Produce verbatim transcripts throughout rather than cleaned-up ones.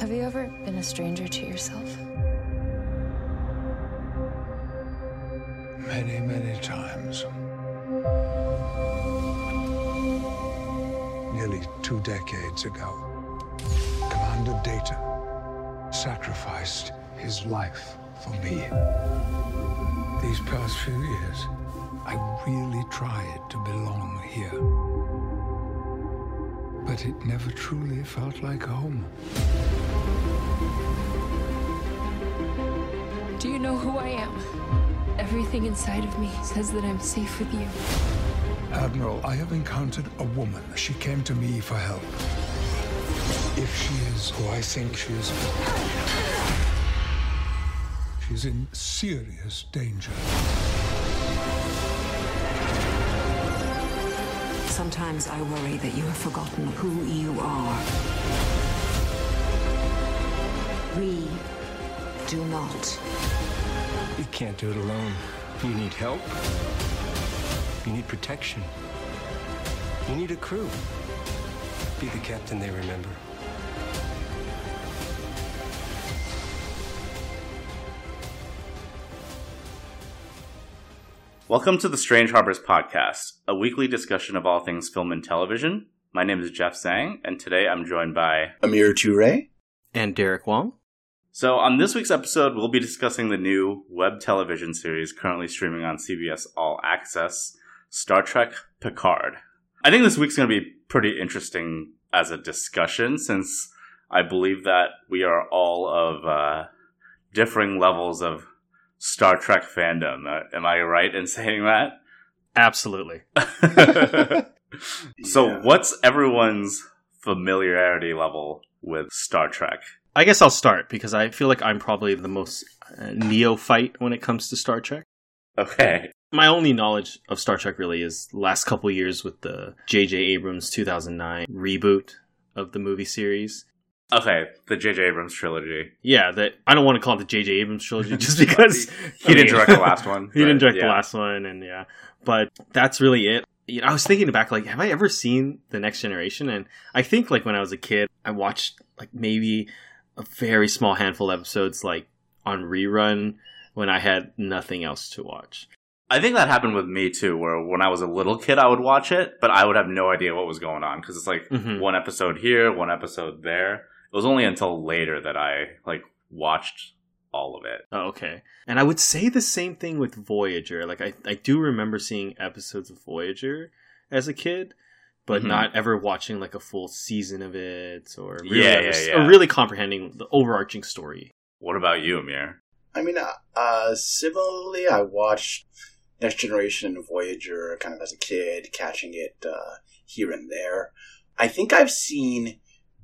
Have you ever been a stranger to yourself? Many, many times. Nearly two decades ago, Commander Data sacrificed his life for me. These past few years, I really tried to belong here. But it never truly felt like home. Do you know who I am? Everything inside of me says that I'm safe with you. Admiral, I have encountered a woman. She came to me for help. If she is who I think she is, she's in serious danger. Sometimes I worry that you have forgotten who you are. We do not. You can't do it alone. You need help. You need protection. You need a crew. Be the captain they remember. Welcome to the Strange Harbors Podcast, a weekly discussion of all things film and television. My name is Jeff Zhang, and today I'm joined by Amir Ture and Derek Wong. So on this week's episode, we'll be discussing the new web television series currently streaming on C B S All Access, Star Trek Picard. I think this week's going to be pretty interesting as a discussion, since I believe that we are all of uh, differing levels of Star Trek fandom. Uh, am I right in saying that? Absolutely. So yeah. What's everyone's familiarity level with Star Trek? I guess I'll start, because I feel like I'm probably the most uh, neophyte when it comes to Star Trek. Okay. My only knowledge of Star Trek really is the last couple years with the J J Abrams two thousand nine reboot of the movie series. Okay, the J J Abrams trilogy. Yeah, that I don't want to call it the J J Abrams trilogy just because... he he I mean, didn't direct the last one. he didn't direct yeah. the last one, and yeah. But that's really it. You know, I was thinking back, like, have I ever seen The Next Generation? And I think, like, when I was a kid, I watched, like, maybe... a very small handful of episodes, like on rerun when I had nothing else to watch. I think that happened with me too, where when I was a little kid, I would watch it, but I would have no idea what was going on, because it's like mm-hmm. one episode here, one episode there. It was only until later that I like watched all of it. Oh, okay. And I would say the same thing with Voyager. Like I, I do remember seeing episodes of Voyager as a kid, but mm-hmm. not ever watching like a full season of it or really, yeah, yeah, yeah. or really comprehending the overarching story. What about you, Amir? I mean, uh, uh, similarly, I watched Next Generation and Voyager kind of as a kid, catching it uh, here and there. I think I've seen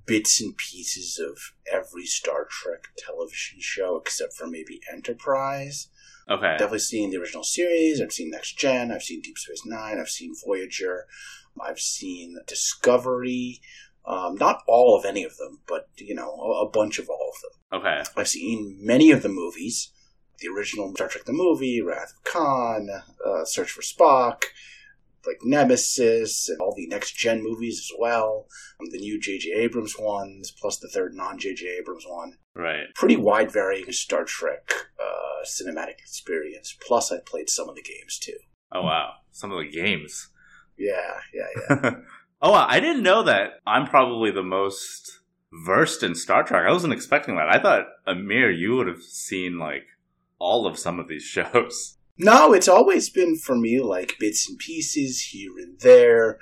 bits and pieces of every Star Trek television show except for maybe Enterprise. Okay. I've definitely seen the original series. I've seen Next Gen. I've seen Deep Space Nine. I've seen Voyager. I've seen Discovery, um, not all of any of them, but, you know, a bunch of all of them. Okay. I've seen many of the movies, the original Star Trek the movie, Wrath of Khan, uh, Search for Spock, like Nemesis, and all the next-gen movies as well, um, the new J J Abrams ones, plus the third non-J J Abrams one. Right. Pretty wide-varying Star Trek uh, cinematic experience, plus I played some of the games, too. Oh, wow. Some of the games. Yeah, yeah, yeah. Oh, I didn't know that I'm probably the most versed in Star Trek. I wasn't expecting that. I thought, Amir, you would have seen, like, all of some of these shows. No, it's always been, for me, like, bits and pieces here and there.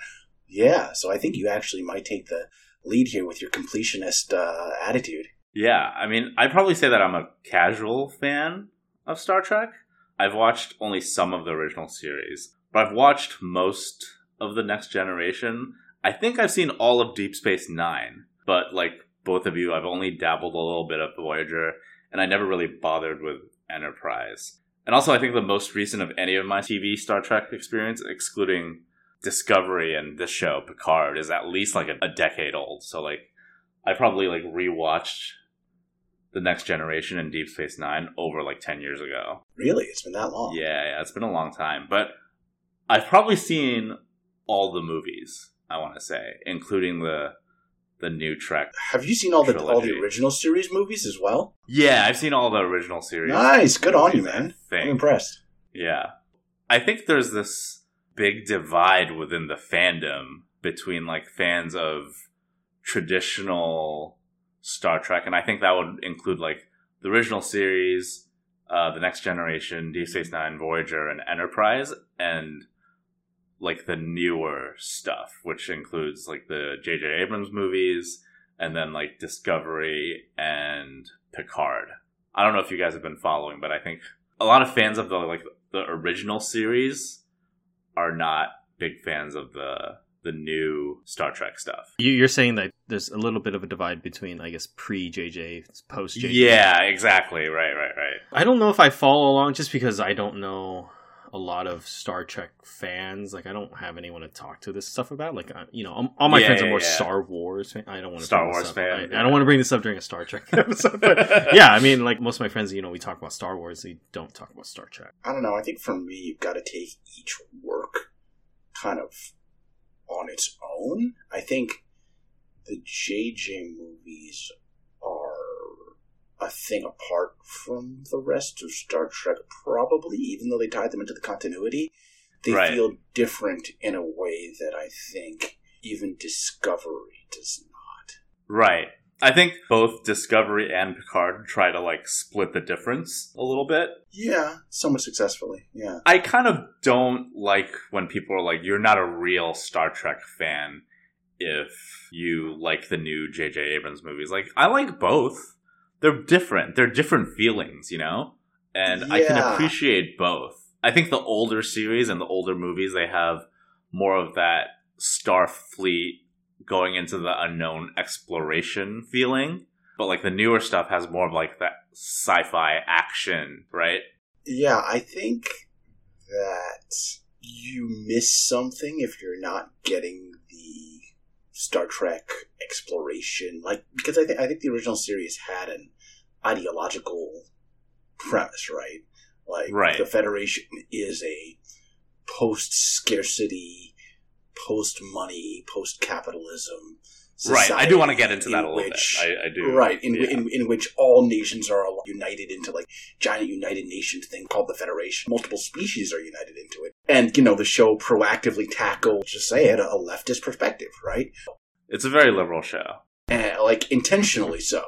Yeah, so I think you actually might take the lead here with your completionist uh, attitude. Yeah, I mean, I'd probably say that I'm a casual fan of Star Trek. I've watched only some of the original series, but I've watched most of The Next Generation. I think I've seen all of Deep Space Nine, but like both of you, I've only dabbled a little bit of Voyager, and I never really bothered with Enterprise. And also, I think the most recent of any of my T V Star Trek experience, excluding Discovery and this show, Picard, is at least like a, a decade old. So like, I probably like rewatched The Next Generation and Deep Space Nine over like ten years ago. Really? It's been that long? Yeah, yeah, it's been a long time. But I've probably seen all the movies, I want to say, including the the new Trek. Have you seen all trilogy. the all the original series movies as well? Yeah, I've seen all the original series. Nice, good on you, man. I'm impressed. Yeah, I think there's this big divide within the fandom between like fans of traditional Star Trek, and I think that would include like the original series, uh, The Next Generation, Deep Space Nine, Voyager, and Enterprise, and like the newer stuff, which includes like the J J Abrams movies and then like Discovery and Picard. I don't know if you guys have been following, but I think a lot of fans of the like the original series are not big fans of the the new Star Trek stuff. You're saying that there's a little bit of a divide between, I guess, pre-J J, post-J J. Yeah, exactly. Right, right, right. I don't know if I follow along just because I don't know a lot of Star Trek fans. Like, I don't have anyone to talk to this stuff about. Like, I, you know, I'm, all my yeah, friends are more yeah. Star Wars fans. I don't want to Star Wars fans. I, I don't want to bring this up during a Star Trek episode. But yeah, I mean, like, most of my friends, you know, we talk about Star Wars. They don't talk about Star Trek. I don't know. I think for me, you've got to take each work kind of on its own. I think the J J movies are a thing apart from the rest of Star Trek, probably, even though they tied them into the continuity. They right. feel different in a way that I think even Discovery does not. Right. I think both Discovery and Picard try to, like, split the difference a little bit. Yeah, somewhat successfully, yeah. I kind of don't like when people are like, you're not a real Star Trek fan if you like the new J J Abrams movies. Like, I like both. They're different. They're different feelings, you know? And yeah. I can appreciate both. I think the older series and the older movies, they have more of that Starfleet going into the unknown exploration feeling, but like the newer stuff has more of like that sci-fi action, right? Yeah, I think that you miss something if you're not getting the Star Trek exploration, like, because I think I think the original series had an ideological premise, right? Like right. the Federation is a post-scarcity, post-money, post-capitalism society. Right, I do want to get into in that a little which, bit. I, I do. Right, in, yeah. in in which all nations are united into, like, giant United Nations thing called the Federation. Multiple species are united into it. And, you know, the show proactively tackles, just say it, a leftist perspective, right? It's a very liberal show. And, like, intentionally so.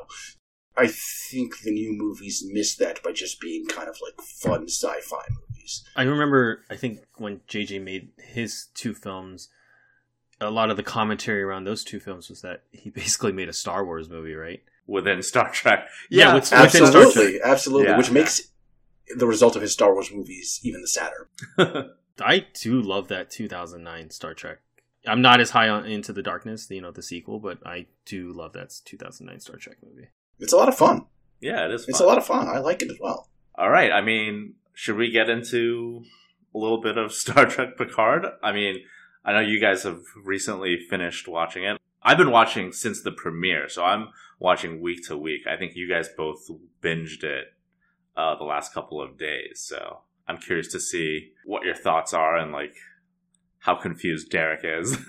I think the new movies miss that by just being kind of, like, fun sci-fi movies. I remember, I think, when J J made his two films, a lot of the commentary around those two films was that he basically made a Star Wars movie, right? Within Star Trek. Yeah, yeah with, absolutely, within Star Trek. Absolutely, yeah. Which makes the result of his Star Wars movies even the sadder. I do love that two thousand nine Star Trek. I'm not as high on Into the Darkness, you know, the sequel, but I do love that two thousand nine Star Trek movie. It's a lot of fun. Yeah, it is fun. It's a lot of fun. I like it as well. All right. I mean, should we get into a little bit of Star Trek Picard? I mean, I know you guys have recently finished watching it. I've been watching since the premiere, so I'm watching week to week. I think you guys both binged it uh, the last couple of days, so I'm curious to see what your thoughts are and, like, how confused Derek is. So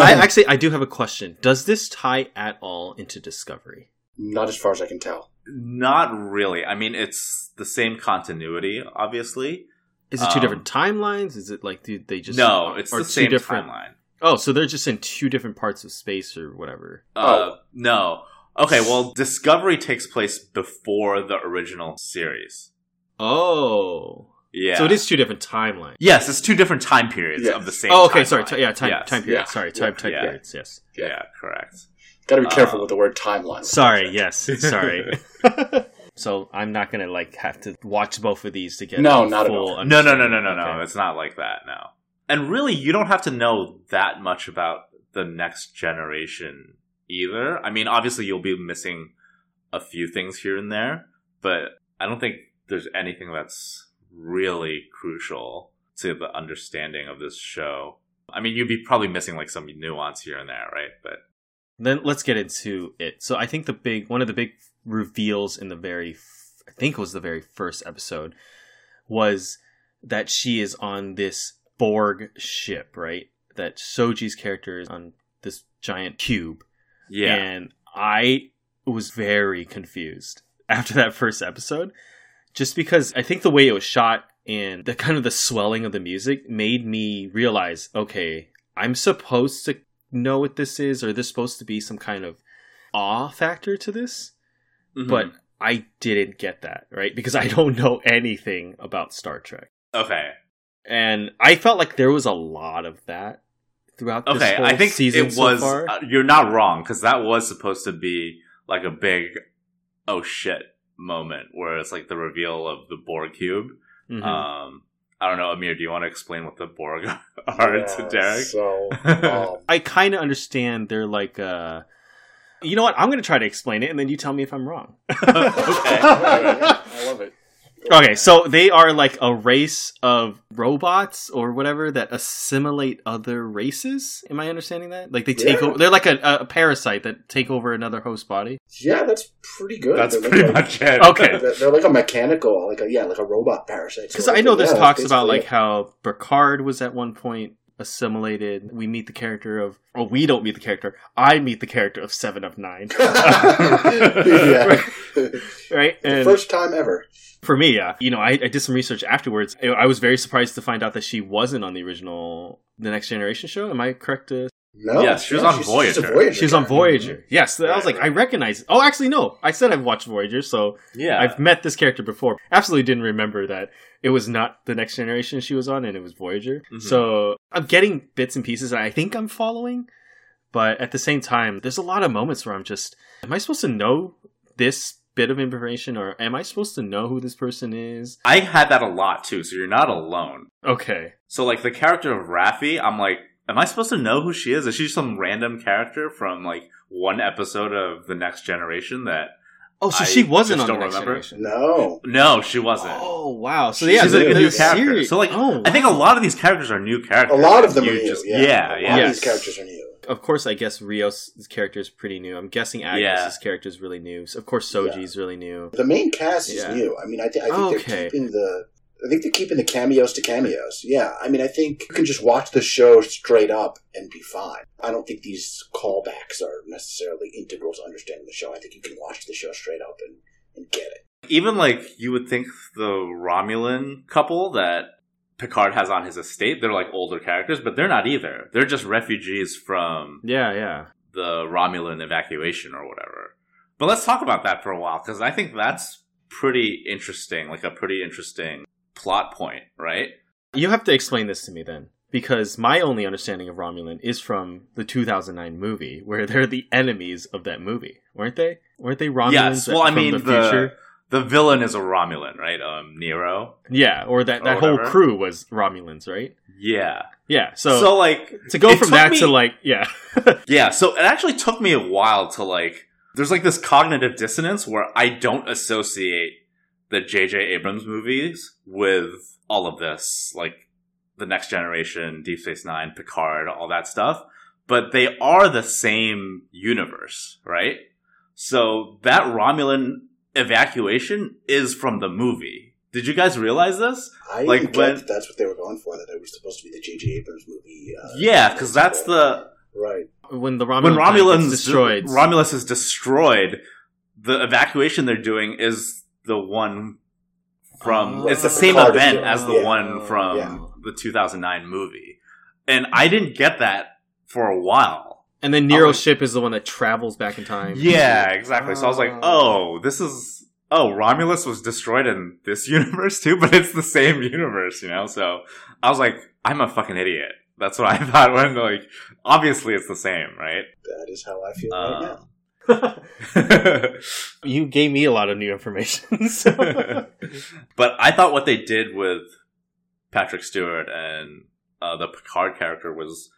I actually, I do have a question. Does this tie at all into Discovery? Not as far as I can tell. Not really. I mean, it's the same continuity, obviously. Is it two um, different timelines? Is it like do they just... No, it's the same different... timeline. Oh, so they're just in two different parts of space or whatever. Uh, oh. No. Okay, well, Discovery takes place before the original series. Oh. Yeah. So it is two different timelines. Yes, it's two different time periods yes. of the same Oh, okay, timeline. sorry. T- yeah, time, yes. time periods. Yeah. Sorry, time, yeah. time yeah. periods, yes. Yeah, yeah correct. Got to be careful uh, with the word timeline. Sorry, yes, sorry. So I'm not gonna like have to watch both of these to get no, not at all. No, no, no, no, no, okay. no. It's not like that. No, and really, you don't have to know that much about the Next Generation either. I mean, obviously, you'll be missing a few things here and there, but I don't think there's anything that's really crucial to the understanding of this show. I mean, you'd be probably missing like some nuance here and there, right? But then let's get into it. So I think the big one of the big reveals in the very, I think it was the very first episode, was that she is on this Borg ship, right? That Soji's character is on this giant cube Yeah. And I was very confused after that first episode, just because I think the way it was shot and the kind of the swelling of the music made me realize, okay, I'm supposed to know what this is, or there's supposed to be some kind of awe factor to this. Mm-hmm. But I didn't get that, right? Because I don't know anything about Star Trek. Okay. And I felt like there was a lot of that throughout this okay, whole I think season it was, so far. Uh, you're not wrong, because that was supposed to be like a big, oh shit moment, where it's like the reveal of the Borg cube. Mm-hmm. Um, I don't know, Amir, do you want to explain what the Borg are yeah, to Derek? So, um... I kind of understand they're like... Uh, you know what? I'm going to try to explain it, and then you tell me if I'm wrong. Okay. I love it. Okay, so they are like a race of robots or whatever that assimilate other races. Am I understanding that? Like they take yeah. over, they're like a, a parasite that take over another host body. Yeah, that's pretty good. That's they're pretty like much a, it. Okay, they're, they're like a mechanical, like a yeah, like a robot parasite. Because so I know this yeah, talks about like how Picard was at one point assimilated. We meet the character of, oh, we don't meet the character. I meet the character of Seven of Nine. Yeah. Right, and first time ever. For me, yeah. You know, I, I did some research afterwards. I, I was very surprised to find out that she wasn't on the original The Next Generation show. Am I correct? To... No. Yes, she was no, on she's, Voyager. She's Voyager. She was on Voyager. Mm-hmm. Yes. Right, I was like, right. I recognize it. Oh, actually, no. I said I've watched Voyager, so yeah. I've met this character before. Absolutely didn't remember that it was not The Next Generation she was on, and it was Voyager. Mm-hmm. So I'm getting bits and pieces that I think I'm following. But at the same time, there's a lot of moments where I'm just, am I supposed to know this bit of information, or am I supposed to know who this person is? I had that a lot too, so you're not alone. Okay. So like the character of Raffi, I'm like, am I supposed to know who she is? Is she some random character from like one episode of The Next Generation that Oh, so I she wasn't on The Next remember. Generation? No. No, she wasn't. Oh, wow. So yeah, she's like a new character. Serious. So like, oh, wow. I think a lot of these characters are new characters. A lot of them you are new, just, yeah. yeah. A lot yeah. of these characters are new. Of course, I guess Rios' character is pretty new. I'm guessing Agnes' yeah. character is really new. Of course, Soji's yeah. really new. The main cast is yeah. new. I mean, I, th- I think okay. they're keeping the. I think they're keeping the cameos to cameos. Yeah, I mean, I think you can just watch the show straight up and be fine. I don't think these callbacks are necessarily integral to understanding the show. I think you can watch the show straight up and, and get it. Even like you would think the Romulan couple that Picard has on his estate, they're like older characters, but they're not either. They're just refugees from yeah, yeah. the Romulan evacuation or whatever. But let's talk about that for a while, because I think that's pretty interesting, like a pretty interesting plot point, right? You have to explain this to me then, because my only understanding of Romulan is from the two thousand nine movie, where they're the enemies of that movie, weren't they? Weren't they Romulans yes. well, that, I mean, from the, the... future? The villain is a Romulan, right? Um, Nero? Yeah, or that, that or whole crew was Romulans, right? Yeah. Yeah, so, so like, to go from that me... to like, yeah. yeah, so it actually took me a while to like, there's like this cognitive dissonance where I don't associate the J J Abrams movies with all of this. Like, The Next Generation, Deep Space Nine, Picard, all that stuff. But they are the same universe, right? So that Romulan evacuation is from the movie. Did you guys realize this? I like didn't when, get that that's what they were going for, that it was supposed to be the J J Abrams movie. Uh, yeah, because that's the... Right. When the Romulan when Romulan's destroyed. Romulus is destroyed, the evacuation they're doing is the one from... Um, it's the same Picard event as the yeah. one from yeah. the two thousand nine movie. And I didn't get that for a while. And then Nero's like, ship is the one that travels back in time. Yeah, exactly. So I was like, oh, this is... Oh, Romulus was destroyed in this universe too? But it's the same universe, you know? So I was like, I'm a fucking idiot. That's what I thought when, like, obviously it's the same, right? That is how I feel uh, right now. You gave me a lot of new information. So. But I thought what they did with Patrick Stewart and uh, the Picard character was...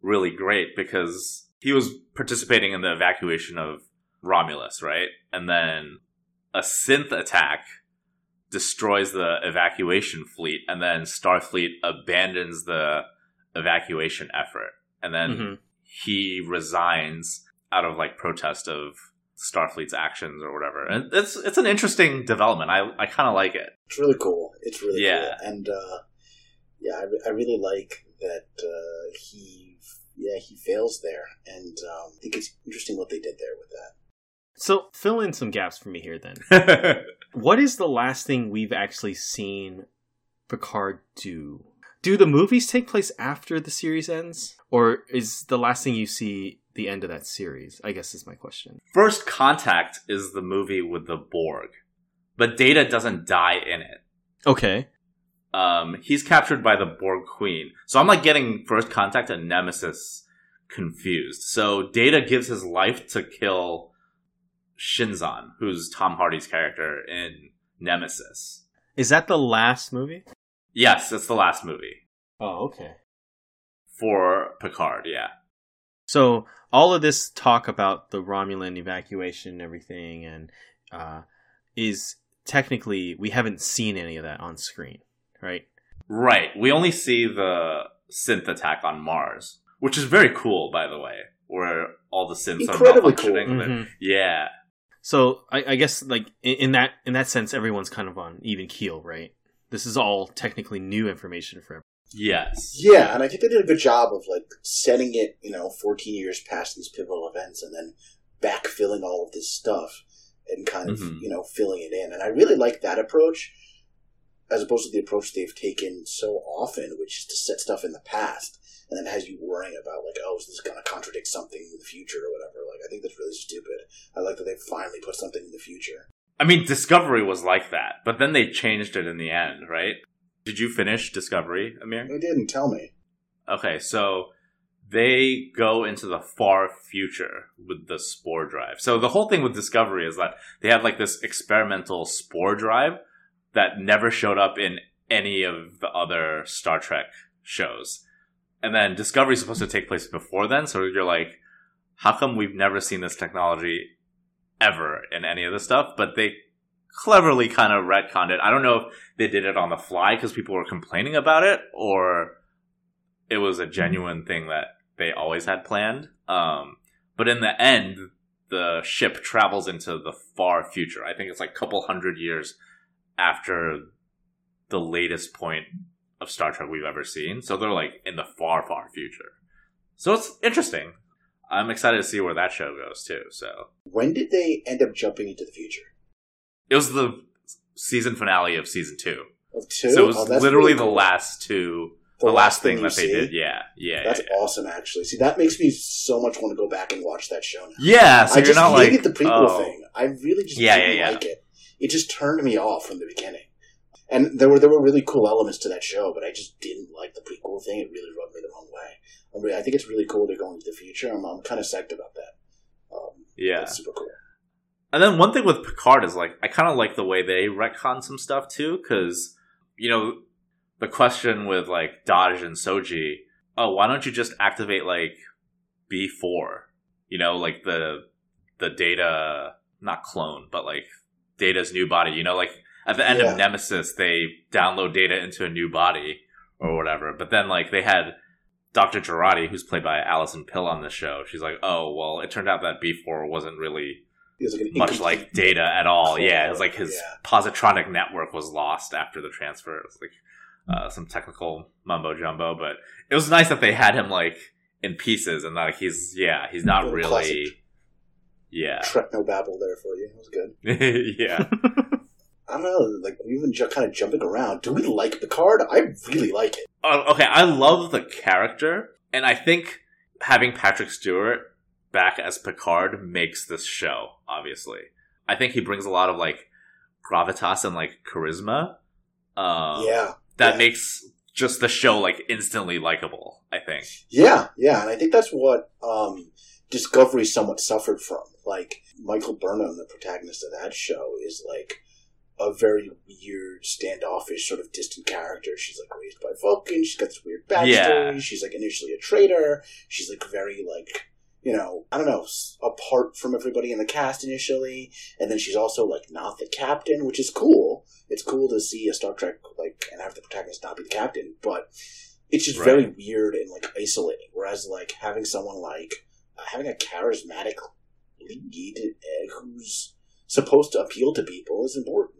really great, because he was participating in the evacuation of Romulus, right? And then a synth attack destroys the evacuation fleet, and then Starfleet abandons the evacuation effort. And then mm-hmm. he resigns out of like protest of Starfleet's actions or whatever. And it's it's an interesting development. I I kind of like it. It's really cool. It's really yeah. cool. And uh, yeah, I, I really like that uh, he yeah, he fails there. And um, I think it's interesting what they did there with that. So fill in some gaps for me here then. What is the last thing we've actually seen Picard do? Do the movies take place after the series ends? Or is the last thing you see the end of that series? I guess is my question. First Contact is the movie with the Borg. But Data doesn't die in it. Okay. Um, he's captured by the Borg Queen. So I'm like getting First Contact and Nemesis confused. So Data gives his life to kill Shinzon, who's Tom Hardy's character in Nemesis. Is that the last movie? Yes, it's the last movie. Oh, okay. For Picard, yeah. So all of this talk about the Romulan evacuation and everything and uh, is technically, we haven't seen any of that on screen, right? Right. We only see the synth attack on Mars, which is very cool, by the way, where all the synths Incredibly are malfunctioning. Cool. Mm-hmm. Yeah. So I, I guess like in, in that in that sense, everyone's kind of on even keel, right? This is all technically new information for everyone. Yes. Yeah, and I think they did a good job of like setting it, you know, fourteen years past these pivotal events and then backfilling all of this stuff and kind of, mm-hmm. you know, filling it in. And I really like that approach as opposed to the approach they've taken so often, which is to set stuff in the past and then has you worrying about like, oh, is this going to contradict something in the future or whatever. Like, I think that's really stupid. I like that they finally put something in the future. I mean, Discovery was like that, but then they changed it in the end, right? Did you finish Discovery, Amir? They didn't tell me. Okay, so they go into the far future with the spore drive. So the whole thing with Discovery is that they have like this experimental spore drive that never showed up in any of the other Star Trek shows. And then Discovery is supposed to take place before then, so you're like, how come we've never seen this technology ever in any of this stuff? But they cleverly kind of retconned it. I don't know if they did it on the fly because people were complaining about it, or it was a genuine thing that they always had planned. Um, but in the end, the ship travels into the far future. I think it's like a couple hundred years after the latest point of Star Trek we've ever seen. So they're like in the far, far future. So it's interesting. I'm excited to see where that show goes, too. So, when did they end up jumping into the future? It was the season finale of season two. Of two? So it was oh, literally really cool. the last two, the, the last thing, thing that see? they did. Yeah, yeah. That's yeah, yeah. awesome, actually. See, that makes me so much want to go back and watch that show now. Yeah, so I you're just not hated like, the prequel oh. thing. I really just yeah, didn't yeah, yeah. like it. It just turned me off from the beginning. And there were there were really cool elements to that show, but I just didn't like the prequel thing. It really rubbed me the wrong way. I, mean, I think it's really cool they're going into the future. I'm, I'm kind of psyched about that. Um, yeah. That's super cool. And then one thing with Picard is, like, I kind of like the way they retcon some stuff, too, because, you know, the question with, like, Dodge and Soji, oh, why don't you just activate, like, B four? You know, like, the the Data, not clone, but, like, Data's new body. You know, like, at the end yeah. of Nemesis, they download Data into a new body or whatever. But then, like, they had Doctor Girardi, who's played by Alison Pill on the show, she's like, oh, well, it turned out that B four wasn't really was like much like Data at all. Cool. Yeah, it was like his yeah. positronic network was lost after the transfer. It was like uh, some technical mumbo-jumbo, but it was nice that they had him, like, in pieces and, like, he's, yeah, he's not Little really... Classic. Yeah. Technobabble there for you. It was good. yeah. I don't know, like, we've been ju- kind of jumping around. Do we like Picard? I really like it. Uh, okay, I love the character, and I think having Patrick Stewart back as Picard makes this show, obviously. I think he brings a lot of, like, gravitas and, like, charisma. Um, yeah. That yeah. makes just the show, like, instantly likable, I think. Yeah, yeah, and I think that's what um, Discovery somewhat suffered from. Like, Michael Burnham, the protagonist of that show, is, like, a very weird, standoffish, sort of distant character. She's, like, raised by Vulcan. She's got this weird backstory. Yeah. She's, like, initially a traitor. She's, like, very, like, you know, I don't know, apart from everybody in the cast initially. And then she's also, like, not the captain, which is cool. It's cool to see a Star Trek, like, and have the protagonist not be the captain. But it's just right. very weird and, like, isolating. Whereas, like, having someone, like, having a charismatic lead who's supposed to appeal to people is important.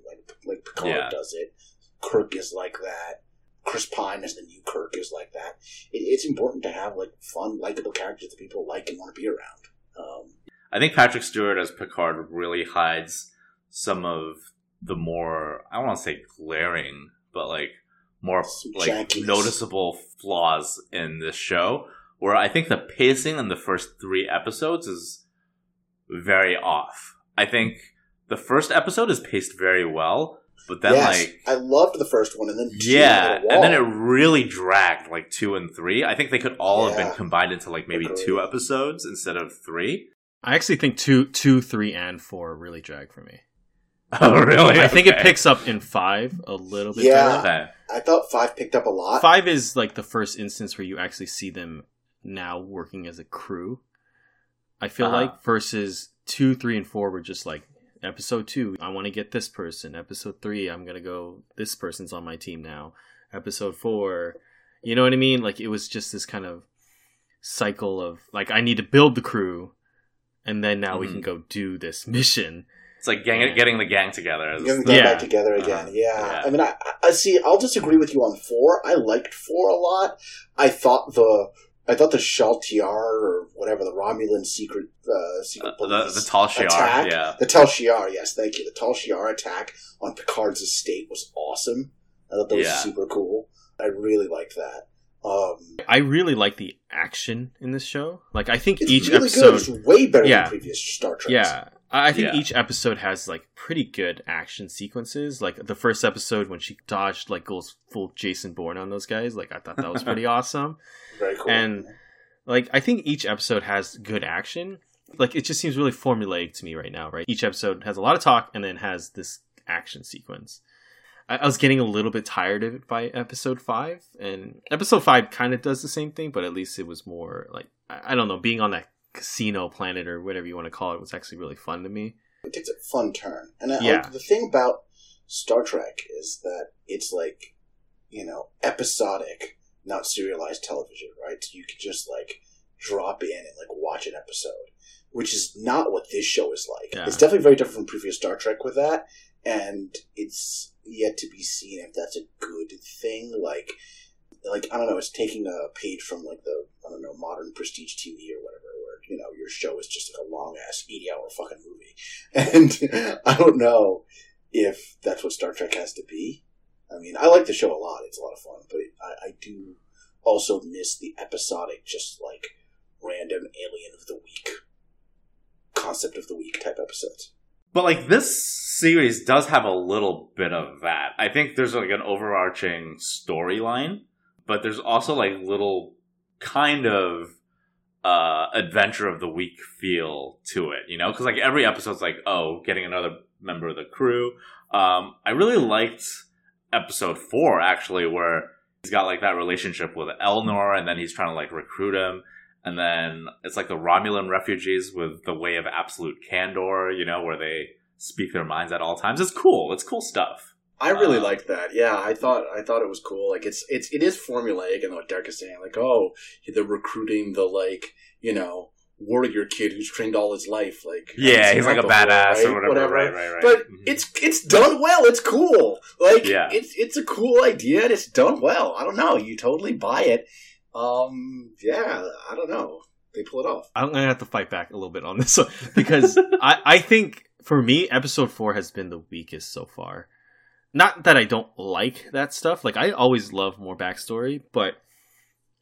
Like Picard yeah. does it. Kirk is like that. Chris Pine as the new Kirk is like that. It, it's important to have like fun, likable characters that people like and want to be around. Um, I think Patrick Stewart as Picard really hides some of the more, I don't want to say glaring, but like more like noticeable flaws in this show, where I think the pacing in the first three episodes is very off. I think the first episode is paced very well, but then yes, like I loved the first one, and then two yeah, and then it really dragged like two and three. I think they could all yeah. have been combined into like maybe Agreed. two episodes instead of three. I actually think two, two, three, and four really drag for me. Oh, really? I okay. think it picks up in five a little bit. Yeah, okay. I thought five picked up a lot. Five is like the first instance where you actually see them now working as a crew, I feel uh-huh. like, versus two, three, and four were just like, episode two, I want to get this person. Episode three, I'm going to go, this person's on my team now. Episode four, you know what I mean? Like, it was just this kind of cycle of, like, I need to build the crew, and then now mm-hmm. we can go do this mission. It's like gang, yeah. getting the gang together. Getting the gang yeah. back together again, uh, yeah. yeah. I mean, I, I see, I'll disagree with you on four. I liked four a lot. I thought the I thought the Shaltiar or whatever, the Romulan secret uh, secret uh, police the, the Tal Shiar, attack, yeah. The Tal Shiar, yes, thank you. The Tal Shiar attack on Picard's estate was awesome. I thought that was yeah. super cool. I really liked that. Um, I really like the action in this show. Like, I think it's each really episode... It's way better yeah, than previous Star Trek. Yeah, I think yeah. each episode has, like, pretty good action sequences. Like, the first episode when she dodged, like, goes full Jason Bourne on those guys. Like, I thought that was pretty awesome. Very cool. And, like, I think each episode has good action. Like, it just seems really formulaic to me right now, right? Each episode has a lot of talk and then has this action sequence. I, I was getting a little bit tired of it by episode five. And episode five kind of does the same thing, but at least it was more, like, I, I don't know, being on that casino planet or whatever you want to call it was actually really fun to me. It takes a fun turn. And I, yeah. like, the thing about Star Trek is that it's like, you know, episodic, not serialized television, right? So you can just like drop in and like watch an episode, which is not what this show is like. Yeah. It's definitely very different from previous Star Trek with that, and it's yet to be seen if that's a good thing. Like, like I don't know, it's taking a page from like the, I don't know, modern prestige T V or whatever. You know, your show is just like a long-ass eighty-hour fucking movie. And I don't know if that's what Star Trek has to be. I mean, I like the show a lot. It's a lot of fun. But I, I do also miss the episodic, just like random alien of the week, concept of the week type episodes. But like this series does have a little bit of that. I think there's like an overarching storyline, but there's also like little kind of uh adventure of the week feel to it, you know, because like every episode's like, oh, getting another member of the crew. um I really liked episode four actually, where he's got like that relationship with Elnor, and then he's trying to like recruit him, and then it's like the Romulan refugees with the way of absolute candor, you know, where they speak their minds at all times. It's cool. It's cool stuff. I really um, liked that. Yeah, I thought I thought it was cool. Like it's it's it is formulaic, and what Derek is saying, like, oh, they're recruiting the like, you know, warrior kid who's trained all his life. Like, yeah, he's like a badass or whatever. whatever. Right, right, right. But mm-hmm. it's it's done well. It's cool. Like yeah. it's it's a cool idea, and it's done well. I don't know. You totally buy it. Um, yeah, I don't know. They pull it off. I'm gonna have to fight back a little bit on this one because I, I think for me, episode four has been the weakest so far. Not that I don't like that stuff. Like, I always love more backstory. But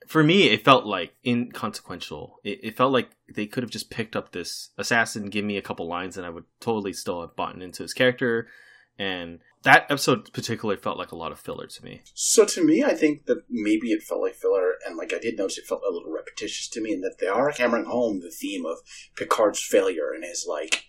for me, it felt, like, inconsequential. It, it felt like they could have just picked up this assassin, give me a couple lines, and I would totally still have bought into his character. And that episode particularly felt like a lot of filler to me. So to me, I think that maybe it felt like filler. And, like, I did notice it felt a little repetitious to me in that they are hammering home the theme of Picard's failure and his, like,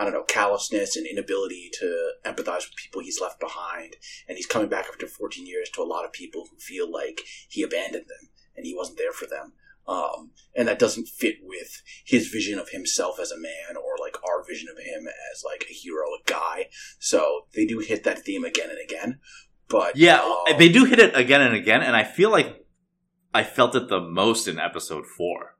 I don't know, callousness and inability to empathize with people he's left behind. And he's coming back after fourteen years to a lot of people who feel like he abandoned them and he wasn't there for them. Um, and that doesn't fit with his vision of himself as a man or like our vision of him as like a heroic guy. So they do hit that theme again and again. But yeah, um, they do hit it again and again. And I feel like I felt it the most in episode four.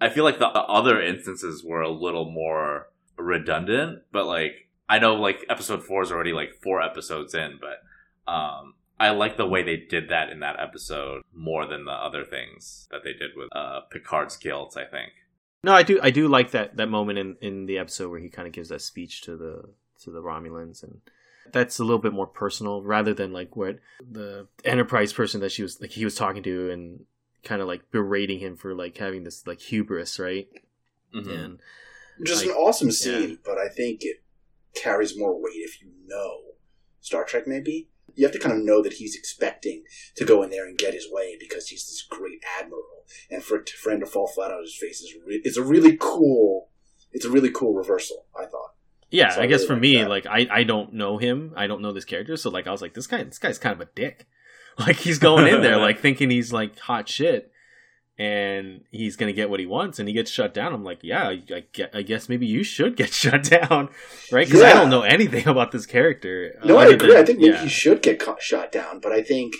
I feel like the other instances were a little more redundant, but like I know like episode four is already like four episodes in, but um I like the way they did that in that episode more than the other things that they did with uh, Picard's guilt, I think. No, I do I do like that, that moment in, in the episode where he kind of gives that speech to the to the Romulans, and that's a little bit more personal rather than like what the Enterprise person that she was like he was talking to and kind of like berating him for like having this like hubris, right? Mm-hmm. And just like, an awesome scene, yeah. But I think it carries more weight if you know Star Trek. Maybe you have to kind of know that he's expecting to go in there and get his way because he's this great admiral, and for, for him to fall flat on his face is re- it's a really cool it's a really cool reversal, I thought. Yeah, so I, I guess really for like me, that. like I, I don't know him, I don't know this character, so like I was like this guy this guy's kind of a dick. Like he's going in there like thinking he's like hot shit and he's gonna get what he wants, and he gets shut down. I'm like, yeah, I, I guess maybe you should get shut down, right? Because yeah. I don't know anything about this character. No, I agree. Than, I think maybe yeah. you should get shut down, but I think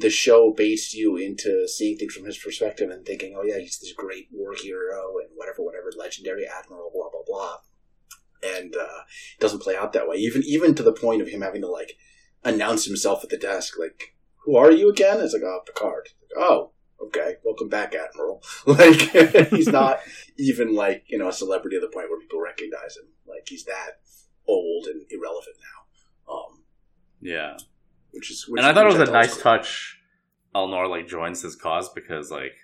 the show baits you into seeing things from his perspective and thinking, oh yeah, he's this great war hero and whatever, whatever, legendary admiral, blah blah blah, and uh, it doesn't play out that way. Even even to the point of him having to like announce himself at the desk, like, "Who are you again?" It's like, "Oh, Picard." Like, oh. Okay, welcome back, Admiral. Like, he's not even, like, you know, a celebrity to the point where people recognize him. Like, he's that old and irrelevant now. Um, yeah. Which is, which, and I thought it was a nice touch. Elnor, like, joins his cause because, like,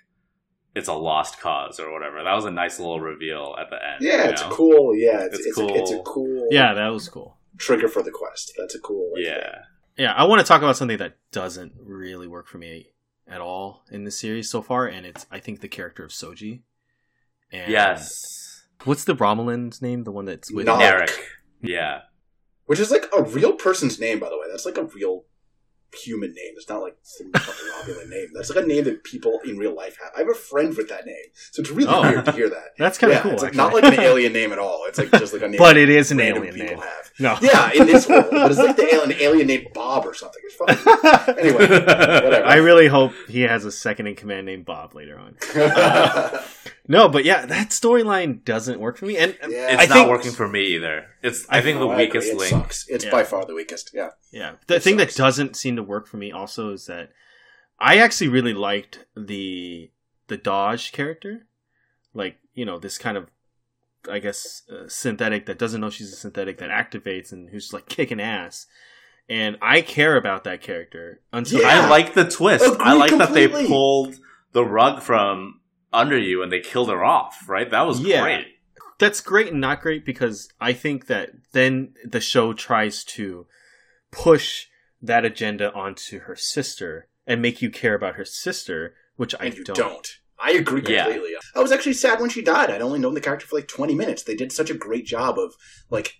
it's a lost cause or whatever. That was a nice little reveal at the end. Yeah, it's cool. Yeah, it's, it's, it's cool. A, it's a cool... Yeah, that was cool. Trigger for the quest. That's a cool... Like, yeah. Thing. Yeah, I want to talk about something that doesn't really work for me at all in the series so far, and it's I think the character of Soji. And yes. What's the Romulan's name? The one that's with Narek. Yeah. Which is like a real person's name, by the way. That's like a real human name. It's not like some fucking Romulan name. That's like a name that people in real life have. I have a friend with that name, so it's really oh. weird to hear that. That's kind of yeah, cool. It's like not like an alien name at all. It's like just like a name. But it is an alien people name. Have. No. Yeah, in this world, but it's like the alien, an alien named Bob or something. It's fucking anyway. Whatever. I really hope he has a second in command named Bob later on. Uh, no, but yeah, that storyline doesn't work for me, and yeah, it's I not think, working for me either. It's I think no, the weakest it link. Sucks. It's yeah. by far the weakest. Yeah, yeah. The it thing sucks. That doesn't seem to work for me also is that I actually really liked the the Dodge character, like, you know, this kind of, I guess, uh, synthetic that doesn't know she's a synthetic that activates and who's like kicking ass, and I care about that character until yeah. I like the twist. Agreed I like completely. That they pulled the rug from under you and they killed her off, right? That was yeah. great. That's great and not great, because I think that then the show tries to push that agenda onto her sister and make you care about her sister, which and I you don't. don't. I agree completely. Yeah. I was actually sad when she died. I'd only known the character for like twenty minutes. They did such a great job of like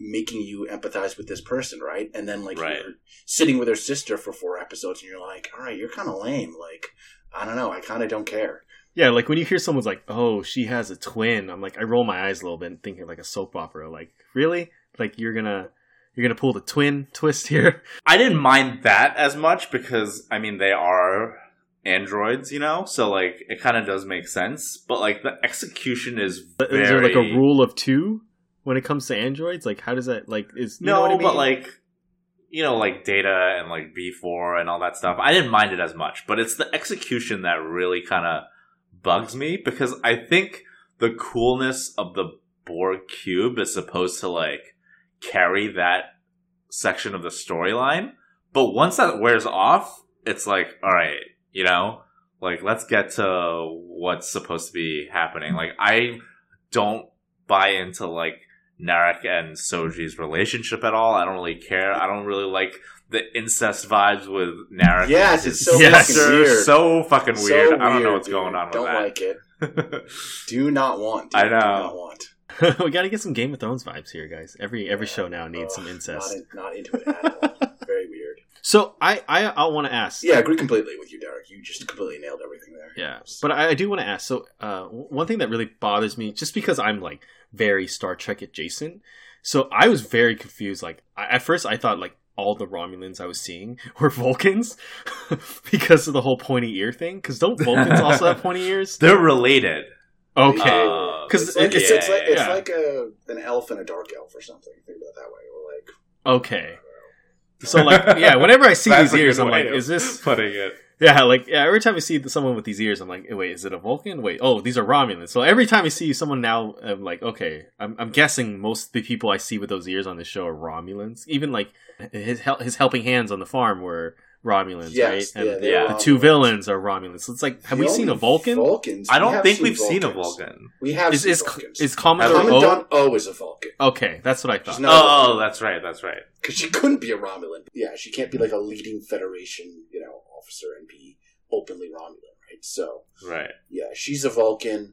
making you empathize with this person, right? And then like right. you're sitting with her sister for four episodes and you're like, all right, you're kind of lame. Like, I don't know. I kind of don't care. Yeah, like when you hear someone's like, oh, she has a twin. I'm like, I roll my eyes a little bit thinking like a soap opera. Like, really? Like you're going to... You're going to pull the twin twist here. I didn't mind that as much because, I mean, they are androids, you know? So, like, it kind of does make sense. But, like, the execution is very... Is there, like, a rule of two when it comes to androids? Like, how does that, like... is you No, know what I mean? But, like, you know, like, Data and, like, B four and all that stuff. I didn't mind it as much. But it's the execution that really kind of bugs me, because I think the coolness of the Borg cube is supposed to, like, carry that section of the storyline, but once that wears off, it's like, all right, you know, like, let's get to what's supposed to be happening. Like, I don't buy into like Narek and Soji's relationship at all. I don't really care. I don't really like the incest vibes with Narek. Yes, it's so yes, fucking weird. So fucking weird. So weird. I don't know what's dude. going on. Don't with that. Don't like it. Do not want. Dude. I know. Do not want. We gotta get some Game of Thrones vibes here, guys. Every every show now needs oh, some incest. Not, in, not into it at all. Very weird. So I I, I want to ask. Yeah, I agree completely with you, Derek. You just completely nailed everything there. Yeah, but I, I do want to ask. So uh, one thing that really bothers me, just because I'm like very Star Trek adjacent, so I was very confused. Like I, at first, I thought like all the Romulans I was seeing were Vulcans because of the whole pointy ear thing. Because don't Vulcans also have pointy ears? They're related. Okay. Because uh, it's, like, yeah, it's, it's like it's yeah. like a an elf and a dark elf or something. Think about it that way. Or like okay, So like, yeah, whenever I see these ears, I'm like, is this putting it? Yeah, like yeah, every time I see someone with these ears, I'm like, wait, is it a Vulcan? Wait, oh, these are Romulans. So every time I see someone now, I'm like, okay, I'm, I'm guessing most of the people I see with those ears on this show are Romulans. Even like his his helping hands on the farm were Romulans, yes, right? Yeah, and yeah. The two villains are Romulans. So it's like, have the we seen a Vulcan? Vulcans, I don't we think we've Vulcans. seen a Vulcan. We have. Is is, is Commodore Commandant o? o is a Vulcan? Okay, that's what I thought. Oh, oh, that's right, that's right. Because she couldn't be a Romulan. Yeah, she can't be like a leading Federation, you know, officer and be openly Romulan, right? So, right. Yeah, she's a Vulcan.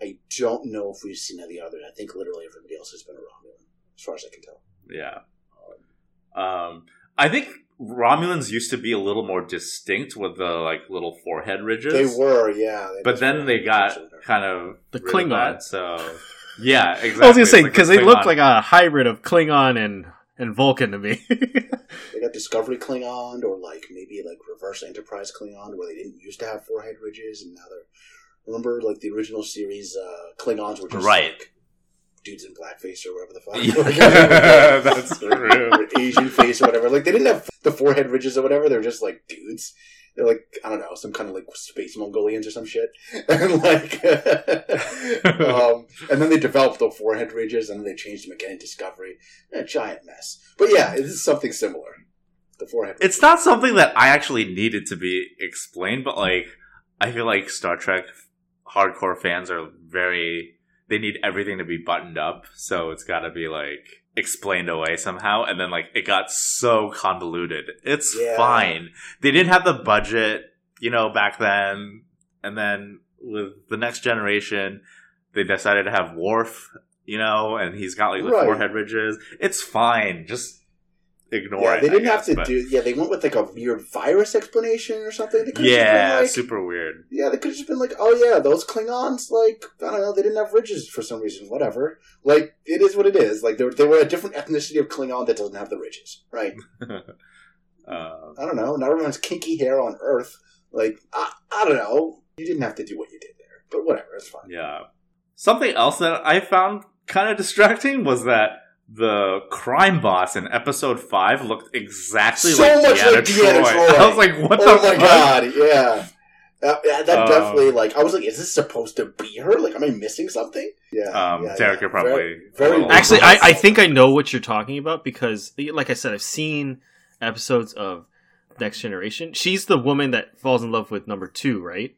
I don't know if we've seen any other. I think literally everybody else has been a Romulan, as far as I can tell. Yeah. Um, I think Romulans used to be a little more distinct with the like little forehead ridges. They were, yeah. They but then they got kind of the Klingon. That, so yeah, exactly. I was gonna say because like they looked like a hybrid of Klingon and and Vulcan to me. They got Discovery Klingon, or like maybe like Reverse Enterprise Klingon, where they didn't used to have forehead ridges, and now they're remember like the original series uh, Klingons were just right. Like, dudes in blackface or whatever the fuck. Yeah. That's true. Or Asian face or whatever. Like, they didn't have the forehead ridges or whatever. They're just, like, dudes. They're, like, I don't know, some kind of, like, space Mongolians or some shit. And, like, um, and then they developed the forehead ridges, and then they changed them again in Discovery. A giant mess. But, yeah, it's something similar. The forehead ridges. It's not something that I actually needed to be explained, but, like, I feel like Star Trek hardcore fans are very... They need everything to be buttoned up, so it's got to be, like, explained away somehow. And then, like, it got so convoluted. It's yeah. fine. They didn't have the budget, you know, back then. And then with The Next Generation, they decided to have Worf, you know, and he's got, like, the right. forehead ridges. It's fine. Just ignore yeah, it. They didn't guess, have to but... do... Yeah, they went with, like, a weird virus explanation or something. They yeah, been, like, super weird. Yeah, they could have just been like, oh, yeah, those Klingons, like, I don't know, they didn't have ridges for some reason, whatever. Like, it is what it is. Like, they were a different ethnicity of Klingon that doesn't have the ridges, right? uh, I don't know. Not everyone's kinky hair on Earth. Like, I, I don't know. You didn't have to do what you did there. But whatever, it's fine. Yeah. Something else that I found kind of distracting was that the crime boss in episode five looked exactly so like much Deanna like Deanna Troy. Troy. I was like, "What oh the? Oh my fuck? God! Yeah, uh, yeah that um, definitely like I was like, is this supposed to be her? Like, am I missing something? Yeah, um, yeah Derek, yeah. you're probably very, very actually. I, I think I know what you're talking about because, like I said, I've seen episodes of Next Generation. She's the woman that falls in love with number two, right?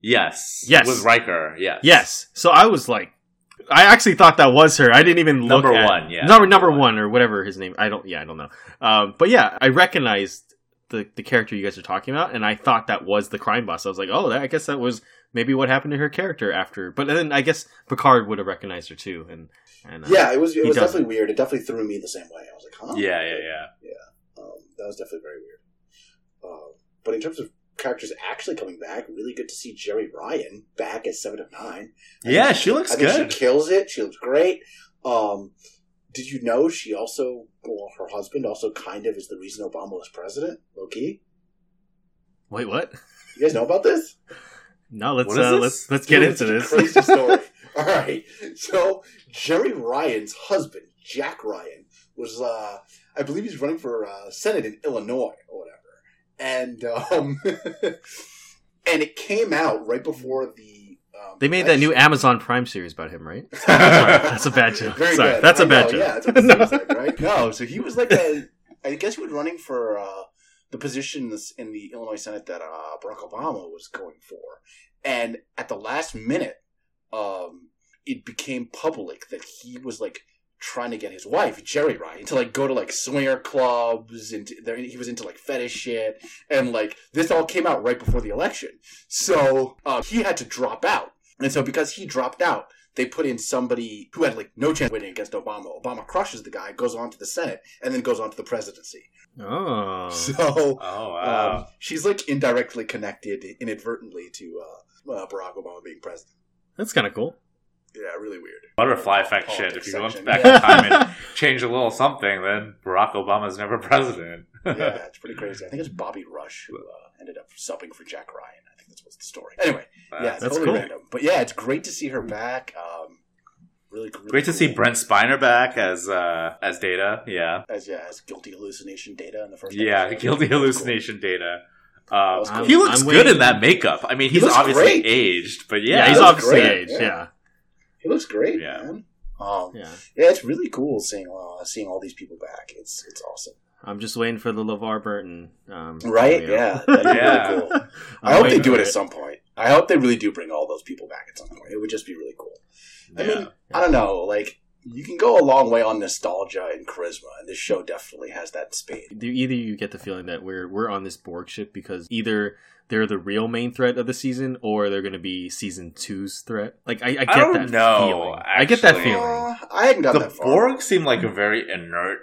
Yes, yes, with Riker. Yes, yes. So I was like. I actually thought that was her. I didn't even look number at one, yeah, number number one. one or whatever his name. I don't. Yeah, I don't know. Um, but yeah, I recognized the the character you guys are talking about, and I thought that was the crime boss. I was like, oh, that, I guess that was maybe what happened to her character after. But then I guess Picard would have recognized her too. And, and uh, yeah, it was it was doesn't. definitely weird. It definitely threw me the same way. I was like, huh? Yeah, yeah, yeah, yeah. Um, that was definitely very weird. Uh, but in terms of characters actually coming back, really good to see Jeri Ryan back as Seven of Nine. I yeah, she, she looks I good. I think she kills it. She looks great. Um, did you know she also, well, her husband also kind of is the reason Obama was president? Low key. Wait, what? You guys know about this? No, let's uh, let's let's get Dude, into this. Crazy story. All right. So Jeri Ryan's husband, Jack Ryan, was uh, I believe he's running for uh, Senate in Illinois or whatever. And um, and it came out right before the um, they made election. That new Amazon Prime series about him, right? Sorry, that's a bad joke. Very Sorry, good. That's I a know, bad joke. Yeah, that's what it seems like, right? No, so he was like a, I guess he was running for uh, the position in the Illinois Senate that uh, Barack Obama was going for, and at the last minute, um, it became public that he was like. Trying to get his wife Jeri Ryan to like go to like swinger clubs and to, he was into like fetish shit and like this all came out right before the election, so uh, he had to drop out, and so because he dropped out, they put in somebody who had like no chance of winning against Obama. Obama crushes the guy, goes on to the Senate, and then goes on to the presidency. Oh, so oh wow, um, she's like indirectly connected inadvertently to uh, uh, Barack Obama being president. That's kind of cool. Yeah, really weird. Butterfly effect shit. If you go back yeah. in time and change a little something, then Barack Obama's never president. Yeah, it's pretty crazy. I think it's Bobby Rush who uh, ended up subbing for Jack Ryan. I think that's what's the story. Anyway, uh, yeah, that's totally cool. Random. But yeah, it's great to see her back. Um, really, really great to see Brent Spiner back as uh, as Data. Yeah, as yeah, as guilty hallucination Data in the first. Yeah, episode. Guilty hallucination cool. Data. Uh, cool. He looks I'm good waiting. in that makeup. I mean, he's he obviously great. aged, but yeah, yeah he's obviously great. aged. Yeah. yeah, he looks great. Yeah, man. Um, yeah. yeah, it's really cool seeing uh, seeing all these people back. It's it's awesome. I'm just waiting for the LeVar Burton. Um, right? Yeah. That'd be yeah. really cool. I hope they do it, it at some point. I hope they really do bring all those people back at some point. It would just be really cool. I yeah. mean, yeah. I don't know. Like, you can go a long way on nostalgia and charisma, and this show definitely has that in spades. Either you get the feeling that we're we're on this Borg ship because either they're the real main threat of the season, or they're going to be season two's threat. Like, I, I get I don't that know, feeling. Actually. I get that feeling. Uh, I hadn't got the that far. The Borg seem like a very inert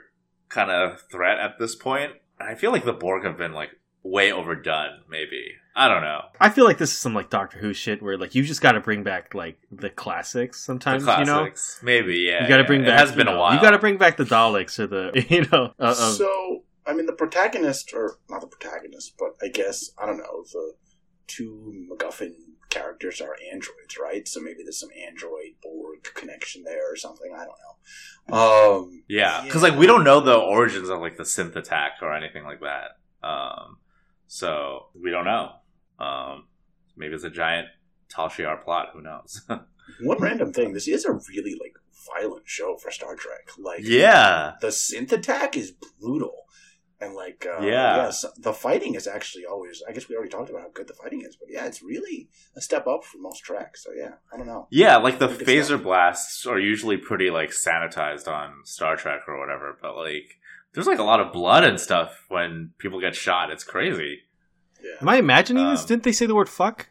kind of threat at this point. I feel like the Borg have been like way overdone, maybe. I don't know. I feel like this is some like Doctor Who shit where like you just got to bring back like the classics sometimes, the classics. You know? Maybe, yeah. You got to bring yeah. back It has been know, a while. You got to bring back the Daleks or the, you know. Uh, um, so, I mean the protagonist or not the protagonist, but I guess I don't know, the two MacGuffin characters are androids, right? So maybe there's some android Borg connection there or something. I don't know. Um, yeah, because yeah. like we don't know the origins of like the synth attack or anything like that. Um, so we don't know. Um, maybe it's a giant Tal Shiar plot. Who knows? One random thing. This is a really like violent show for Star Trek. Like, yeah, the synth attack is brutal. And, like, uh, yeah. yes, the fighting is actually always, I guess we already talked about how good the fighting is, but yeah, it's really a step up from most tracks. So, yeah, I don't know. Yeah, like the phaser blasts are usually pretty, like, sanitized on Star Trek or whatever, but, like, there's, like, a lot of blood and stuff when people get shot. It's crazy. Yeah. Am I imagining um, this? Didn't they say the word fuck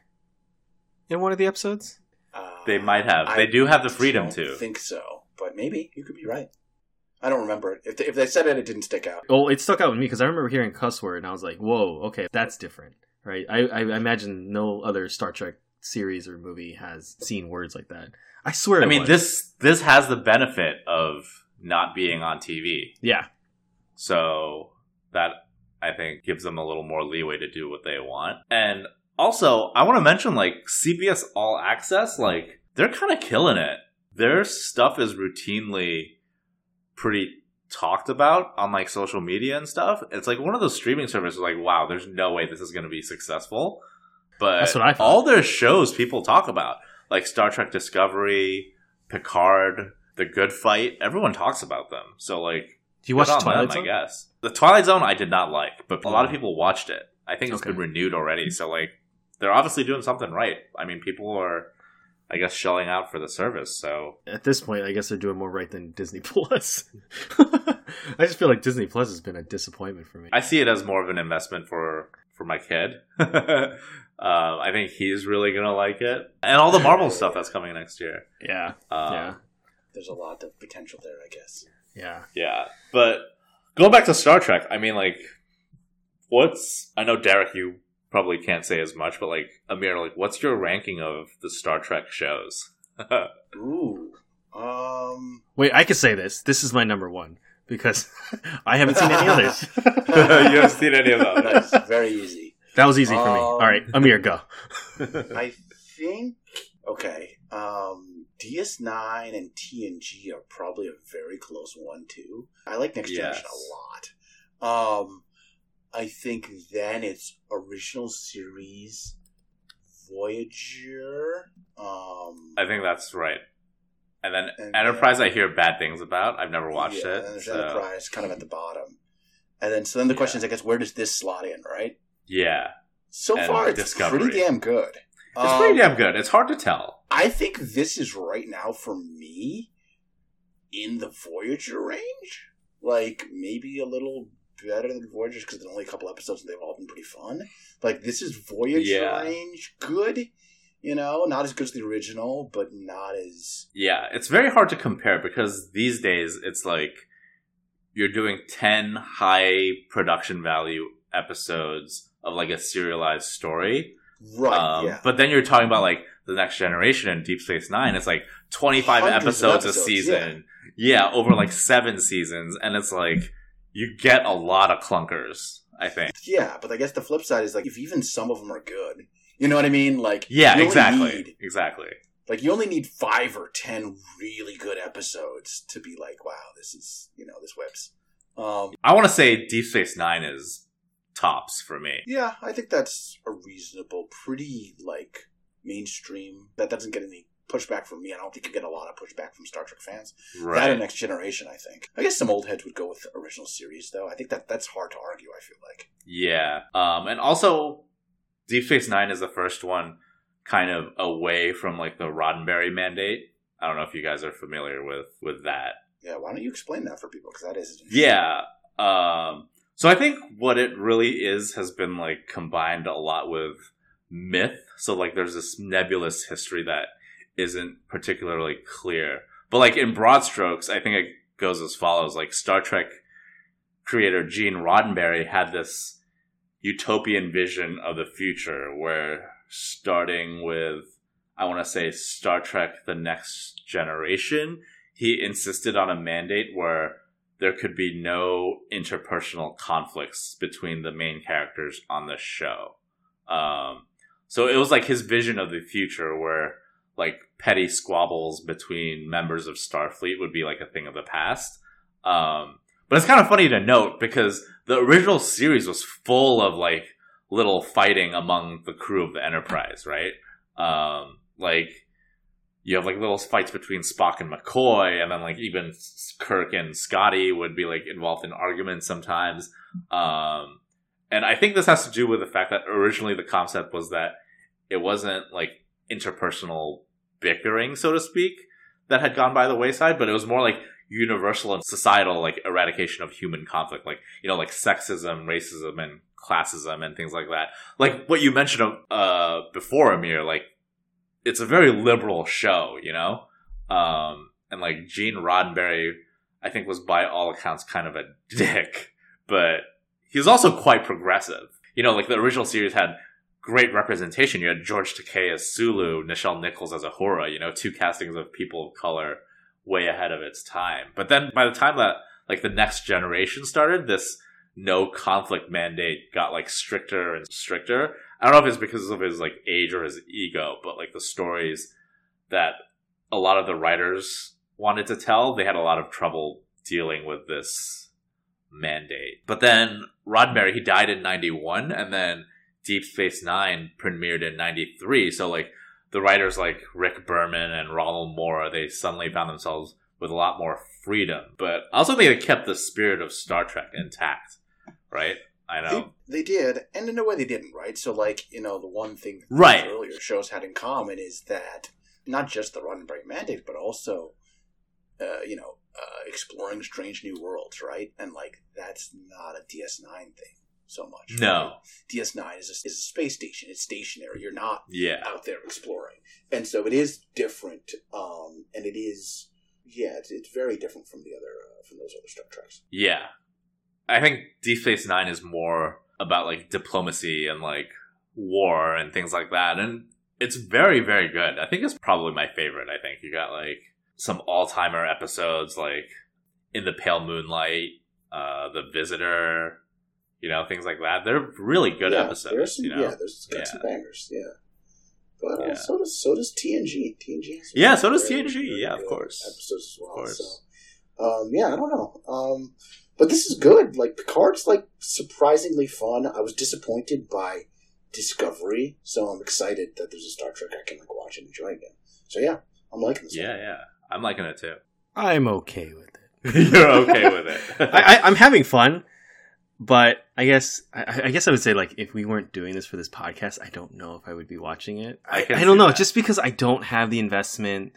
in one of the episodes? Uh, they might have. They I do have the freedom to. I don't think so, but maybe you could be right. I don't remember it. If they, if they said it, it didn't stick out. Well, it stuck out with me because I remember hearing cuss word and I was like, whoa, okay, that's different, right? I, I imagine no other Star Trek series or movie has seen words like that. I swear I mean, was. this this has the benefit of not being on T V. Yeah. So that, I think, gives them a little more leeway to do what they want. And also, I want to mention, like, C B S All Access, like, they're kind of killing it. Their stuff is routinely pretty talked about on like social media and stuff. It's like one of those streaming services like, wow, there's no way this is going to be successful, but that's what I thought. All their shows people talk about, like Star Trek Discovery, Picard, The Good Fight, everyone talks about them. So like, do you watch Twilight Zone? I guess the Twilight Zone I did not like, but a lot of people watched it. I think it's okay. been renewed already, so like they're obviously doing something right. I mean, people are, I guess, shelling out for the service, so... At this point, I guess they're doing more right than Disney Plus. I just feel like Disney Plus has been a disappointment for me. I see it as more of an investment for, for my kid. uh, I think he's really going to like it. And all the Marvel stuff that's coming next year. Yeah. Um, yeah. There's a lot of potential there, I guess. Yeah. Yeah. But going back to Star Trek, I mean, like, what's... I know, Derek, you... probably can't say as much, but like Amir, like, what's your ranking of the Star Trek shows? Ooh, um, wait, I could say this. This is my number one because I haven't seen any others. You haven't seen any of them. That's very easy. That was easy um, for me. All right, Amir, go. I think okay. Um, D S nine and T N G are probably a very close one too. I like Next yes. Generation a lot. Um. I think then it's original series Voyager. Um, I think that's right. And then and Enterprise, then, I hear bad things about. I've never watched yeah, it. And there's so. Enterprise kind of at the bottom. And then, so then the yeah. question is, I guess, where does this slot in, right? Yeah. So and far, it's Discovery. pretty damn good. It's um, pretty damn good. It's hard to tell. I think this is right now, for me, in the Voyager range. Like, maybe a little better than Voyager because there's only a couple episodes and they've all been pretty fun. Like, this is Voyager yeah. range good, you know, not as good as the original, but not as... Yeah, it's very hard to compare because these days it's like you're doing ten high production value episodes of like a serialized story. Right, um, yeah. But then you're talking about like The Next Generation and Deep Space Nine. It's like twenty-five episodes, episodes a season. Yeah. yeah, over like seven seasons. And it's like... You get a lot of clunkers, I think. Yeah, but I guess the flip side is, like, if even some of them are good, you know what I mean? Like, yeah, exactly, exactly. Like, you only need five or ten really good episodes to be like, wow, this is, you know, this whips. Um, I want to say Deep Space Nine is tops for me. Yeah, I think that's a reasonable, pretty, like, mainstream. That doesn't get any pushback from me. I don't think you get a lot of pushback from Star Trek fans. Right. That and Next Generation, I think. I guess some old heads would go with the original series, though. I think that that's hard to argue, I feel like. Yeah. Um, and also, Deep Space Nine is the first one kind of away from, like, the Roddenberry mandate. I don't know if you guys are familiar with, with that. Yeah, why don't you explain that for people? Because that is... Yeah. Um, so I think what it really is has been, like, combined a lot with myth. So, like, there's this nebulous history that isn't particularly clear. But, like, in broad strokes, I think it goes as follows. Like, Star Trek creator Gene Roddenberry had this utopian vision of the future where... Starting with, I want to say, Star Trek The Next Generation, he insisted on a mandate where there could be no interpersonal conflicts between the main characters on the show. Um, so it was like his vision of the future where, like, petty squabbles between members of Starfleet would be like a thing of the past. Um, but it's kind of funny to note because the original series was full of, like, little fighting among the crew of the Enterprise, right? Um, like, you have, like, little fights between Spock and McCoy, and then, like, even Kirk and Scotty would be, like, involved in arguments sometimes. Um, and I think this has to do with the fact that originally the concept was that it wasn't, like, interpersonal bickering, so to speak, that had gone by the wayside, but it was more, like, universal and societal, like, eradication of human conflict. Like, you know, like, sexism, racism, and classism and things like that. Like what you mentioned uh before, Amir, like it's a very liberal show, you know? Um and like Gene Roddenberry, I think, was by all accounts kind of a dick, but he was also quite progressive. You know, like the original series had great representation. You had George Takei as Sulu, Nichelle Nichols as Uhura, you know, two castings of people of color way ahead of its time. But then by the time that like the Next Generation started, this no conflict mandate got like stricter and stricter. I don't know if it's because of his like age or his ego, but like the stories that a lot of the writers wanted to tell, they had a lot of trouble dealing with this mandate. But then Roddenberry, he died in ninety-one, and then Deep Space Nine premiered in ninety-three. So like the writers like Rick Berman and Ronald Moore, they suddenly found themselves with a lot more freedom. But I also think it kept the spirit of Star Trek intact. Right? I know. They, they did. And in a way they didn't, right? So, like, you know, the one thing that right. those earlier shows had in common is that not just the Roddenberry mandate, but also, uh, you know, uh, exploring strange new worlds, right? And, like, that's not a D S nine thing so much. No. Right? D S nine is a, is a space station. It's stationary. You're not yeah. out there exploring. And so it is different. Um, and it is, yeah, it's, it's very different from the other, uh, from those other Star Treks. Yeah. I think Deep Space Nine is more about, like, diplomacy and, like, war and things like that. And it's very, very good. I think it's probably my favorite, I think. You got, like, some all-timer episodes, like, In the Pale Moonlight, uh, The Visitor, you know, things like that. They're really good yeah, episodes, some, you know? Yeah, there's got yeah. some bangers, yeah. But uh, yeah. So, does, so does T N G. T N G is yeah, so does T N G, very, yeah, of course. Episodes as well, of course. So. Um, yeah, I don't know. Um... But this is good. Like, Picard's, like, surprisingly fun. I was disappointed by Discovery, so I'm excited that there's a Star Trek I can, like, watch and enjoy again. So, yeah, I'm liking this Yeah, one. yeah. I'm liking it, too. I'm okay with it. You're okay with it. I, I, I'm having fun, but I guess I, I guess I would say, like, if we weren't doing this for this podcast, I don't know if I would be watching it. I, I, I don't know. That. Just because I don't have the investment,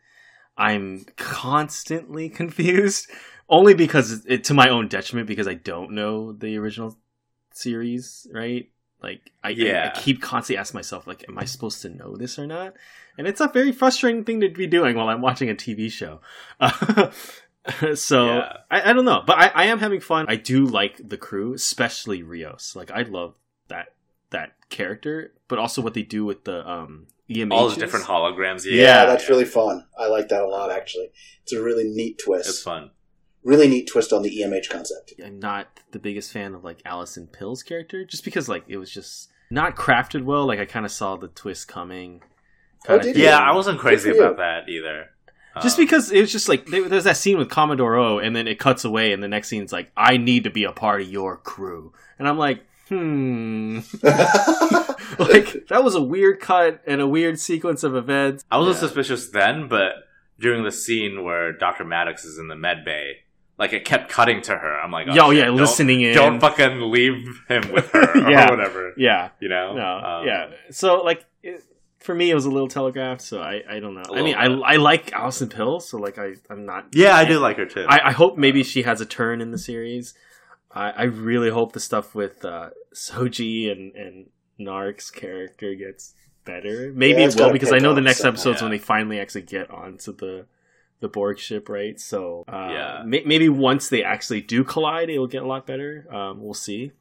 I'm constantly confused. Only because, it, to my own detriment, because I don't know the original series, right? Like, I, yeah. I, I keep constantly asking myself, like, am I supposed to know this or not? And it's a very frustrating thing to be doing while I'm watching a T V show. Uh, so, yeah. I, I don't know. But I, I am having fun. I do like the crew, especially Rios. Like, I love that that character, but also what they do with the... um. E M Hs. All the different holograms. Yeah, yeah that's yeah. really fun. I like that a lot, actually. It's a really neat twist. It's fun. Really neat twist on the E M H concept. I'm not the biggest fan of, like, Allison Pill's character, just because, like, it was just not crafted well. Like, I kind of saw the twist coming. Oh, did you? Yeah, I wasn't crazy about that either. Just um, because it was just like, there's that scene with Commodore O, and then it cuts away, and the next scene's like, I need to be a part of your crew. And I'm like, hmm. Like, that was a weird cut and a weird sequence of events. I wasn't yeah. suspicious then, but during the scene where Doctor Maddox is in the med bay, like, it kept cutting to her. I'm like, oh, oh shit, yeah, don't, listening in. Don't fucking leave him with her or yeah. whatever. Yeah. You know? No. Um, yeah. So, like, it, for me, it was a little telegraphed, so I, I don't know. I mean, I, I like Alison Pill, so, like, I, I'm not... Yeah, I do like her, too. I, I hope maybe she has a turn in the series. I, I really hope the stuff with uh, Soji and, and Narek's character gets better. Maybe yeah, it will, because I know the next episode's yeah. when they finally actually get onto the... the Borg ship, right? So uh, yeah. may- maybe once they actually do collide, it will get a lot better. Um, we'll see.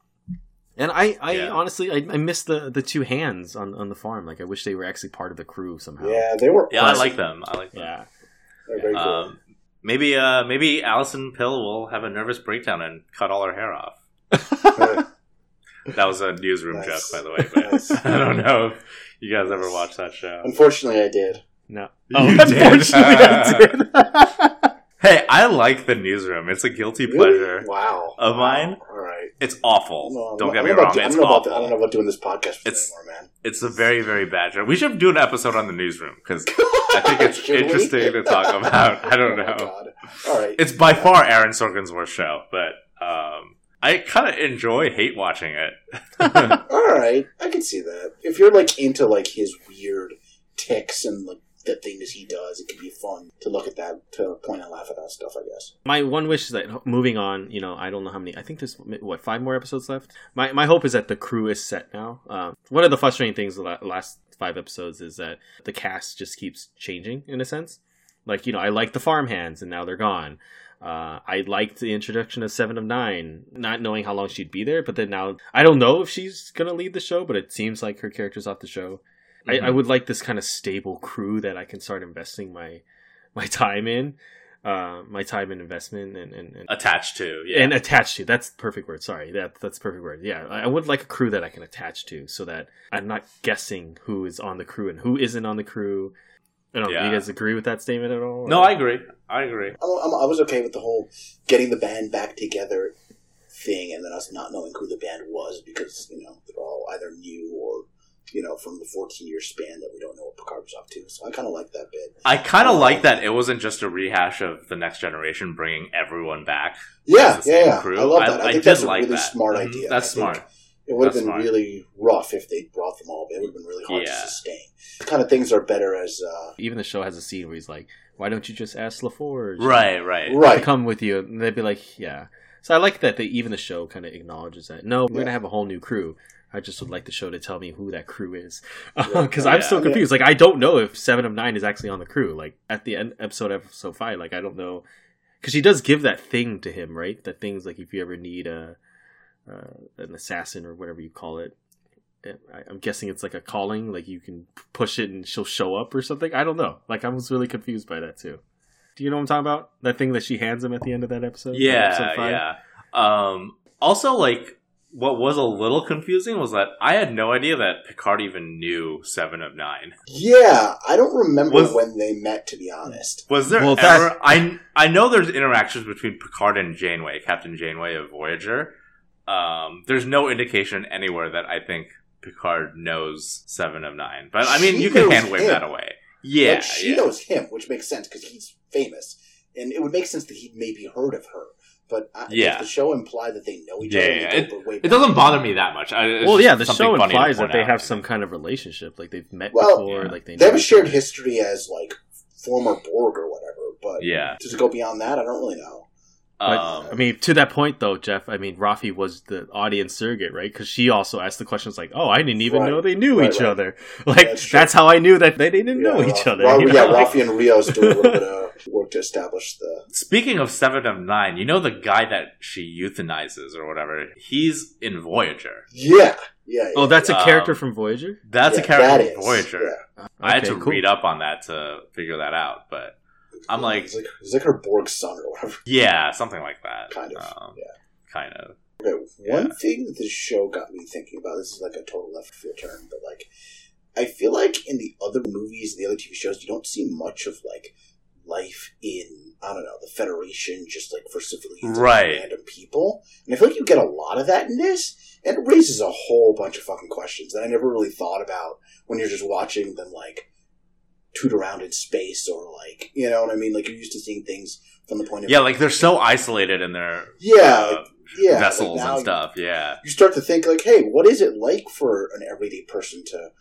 And I, I yeah. honestly, I, I miss the, the two hands on, on the farm. Like, I wish they were actually part of the crew somehow. Yeah, they were. Yeah, awesome. I like them. I like them. Yeah. They're very cool. Um, maybe, uh, maybe Alison Pill will have a nervous breakdown and cut all her hair off. That was a newsroom nice. joke, by the way. But nice. I don't know if you guys ever watched that show. Unfortunately, I did. No. Oh, you unfortunately, did. I did. Hey, I like the newsroom. It's a guilty pleasure. Really? Wow. Of mine. Wow. All right. It's awful. No, don't get me wrong. Do, it's I awful. The, I don't know about doing this podcast anymore, man. It's a very, very bad job. We should do an episode on the newsroom because I think it's interesting to talk about. I don't oh know. God. All right. It's by yeah. far Aaron Sorkin's worst show, but um, I kind of enjoy hate watching it. All right. I can see that. If you're like into like his weird tics and like the things he does, it can be fun to look at that, to point and laugh at that stuff, I guess. My one wish is that, moving on, you know, I don't know how many, I think there's, what, five more episodes left? My my hope is that the crew is set now. Um, one of the frustrating things the last five episodes is that the cast just keeps changing, in a sense. Like, you know, I like the farmhands, and now they're gone. Uh, I liked the introduction of Seven of Nine, not knowing how long she'd be there, but then now, I don't know if she's going to lead the show, but it seems like her character's off the show. Mm-hmm. I, I would like this kind of stable crew that I can start investing my my time in, uh, my time and investment and, and, and attached to, yeah, and attached to. That's the perfect word. Sorry, that that's the perfect word. Yeah, I would like a crew that I can attach to, so that I'm not guessing who is on the crew and who isn't on the crew. I don't know. Yeah. Do you guys agree with that statement at all? Or? No, I agree. I agree. I, I was okay with the whole getting the band back together thing, and then us not knowing who the band was because you know they're all either new or, you know, from the fourteen-year span that we don't know what Picard was up to. So I kind of like that bit. I kind of um, like that it wasn't just a rehash of The Next Generation bringing everyone back. Yeah, the same yeah, crew. I love that. I, I, I think that's a like really that. smart idea. Mm-hmm. That's smart. It would have been smart. really rough if they brought them all, but it would have been really hard yeah. to sustain. The kind of things are better as... Uh, Even the show has a scene where he's like, why don't you just ask LaForge? Right, right. right. To come with you. And they'd be like, yeah. So I like that they, even the show kind of acknowledges that. No, we're yeah. going to have a whole new crew. I just would like the show to tell me who that crew is. Because yeah. I'm yeah. so confused. Yeah. Like, I don't know if Seven of Nine is actually on the crew. Like, at the end, episode episode five, like, I don't know. Because she does give that thing to him, right? That thing's like, if you ever need a uh, an assassin or whatever you call it. I, I'm guessing it's like a calling. Like, you can push it and she'll show up or something. I don't know. Like, I was really confused by that, too. Do you know what I'm talking about? That thing that she hands him at the end of that episode? Yeah, episode five? yeah. Um, also, like... What was a little confusing was that I had no idea that Picard even knew Seven of Nine. Yeah, I don't remember was, when they met, to be honest. Was there well, ever... That... I, I know there's interactions between Picard and Janeway, Captain Janeway of Voyager. Um, there's no indication anywhere that I think Picard knows Seven of Nine. But, I mean, she you can handwave that away. Yeah, like, She yeah. knows him, which makes sense because he's famous. And it would make sense that he'd maybe heard of her. But I, yeah. the show implied that they know each other. Yeah, yeah. It, it doesn't bother me that much. I, well, yeah, the show implies that they out. have some kind of relationship. Like, they've met well, before. Yeah. Like they, they have a shared history as, like, former Borg or whatever. But yeah. to go beyond that, I don't really know. But, um, I mean, to that point, though, Jeff, I mean, Raffi was the audience surrogate, right? Because she also asked the questions like, oh, I didn't even right. know they knew right, each right. other. Like, yeah, that's, that's how I knew that they didn't yeah, know each uh, other. Well, yeah, know? Raffi and Rios do a little bit of work to establish the... Speaking of Seven of Nine, you know the guy that she euthanizes or whatever? He's in Voyager. Yeah. Yeah, yeah. Oh, that's a character um, from Voyager? That's yeah, a character that from Voyager. Yeah. I had okay, to cool. read up on that to figure that out, but... I'm like... It's like, it's like her Borg son or whatever. Yeah, something like that. Kind of, um, yeah. Kind of. Okay, one yeah. thing that this show got me thinking about, this is like a total left field turn, but like, I feel like in the other movies, the other T V shows, you don't see much of, like, life in, I don't know, the Federation, just, like, for civilians right. and random people. And I feel like you get a lot of that in this, and it raises a whole bunch of fucking questions that I never really thought about when you're just watching them, like, toot around in space or, like, you know what I mean? Like, you're used to seeing things from the point of view. Yeah, like, they're so isolated in their yeah, uh, like, yeah, vessels like and stuff, you, yeah. You start to think, like, hey, what is it like for an everyday person to...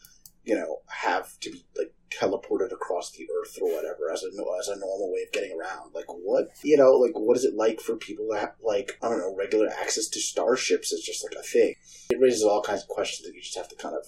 you know, have to be, like, teleported across the Earth or whatever as a, as a normal way of getting around. Like, what, you know, like, what is it like for people to have, like, I don't know, regular access to starships is just, like, a thing. It raises all kinds of questions that you just have to kind of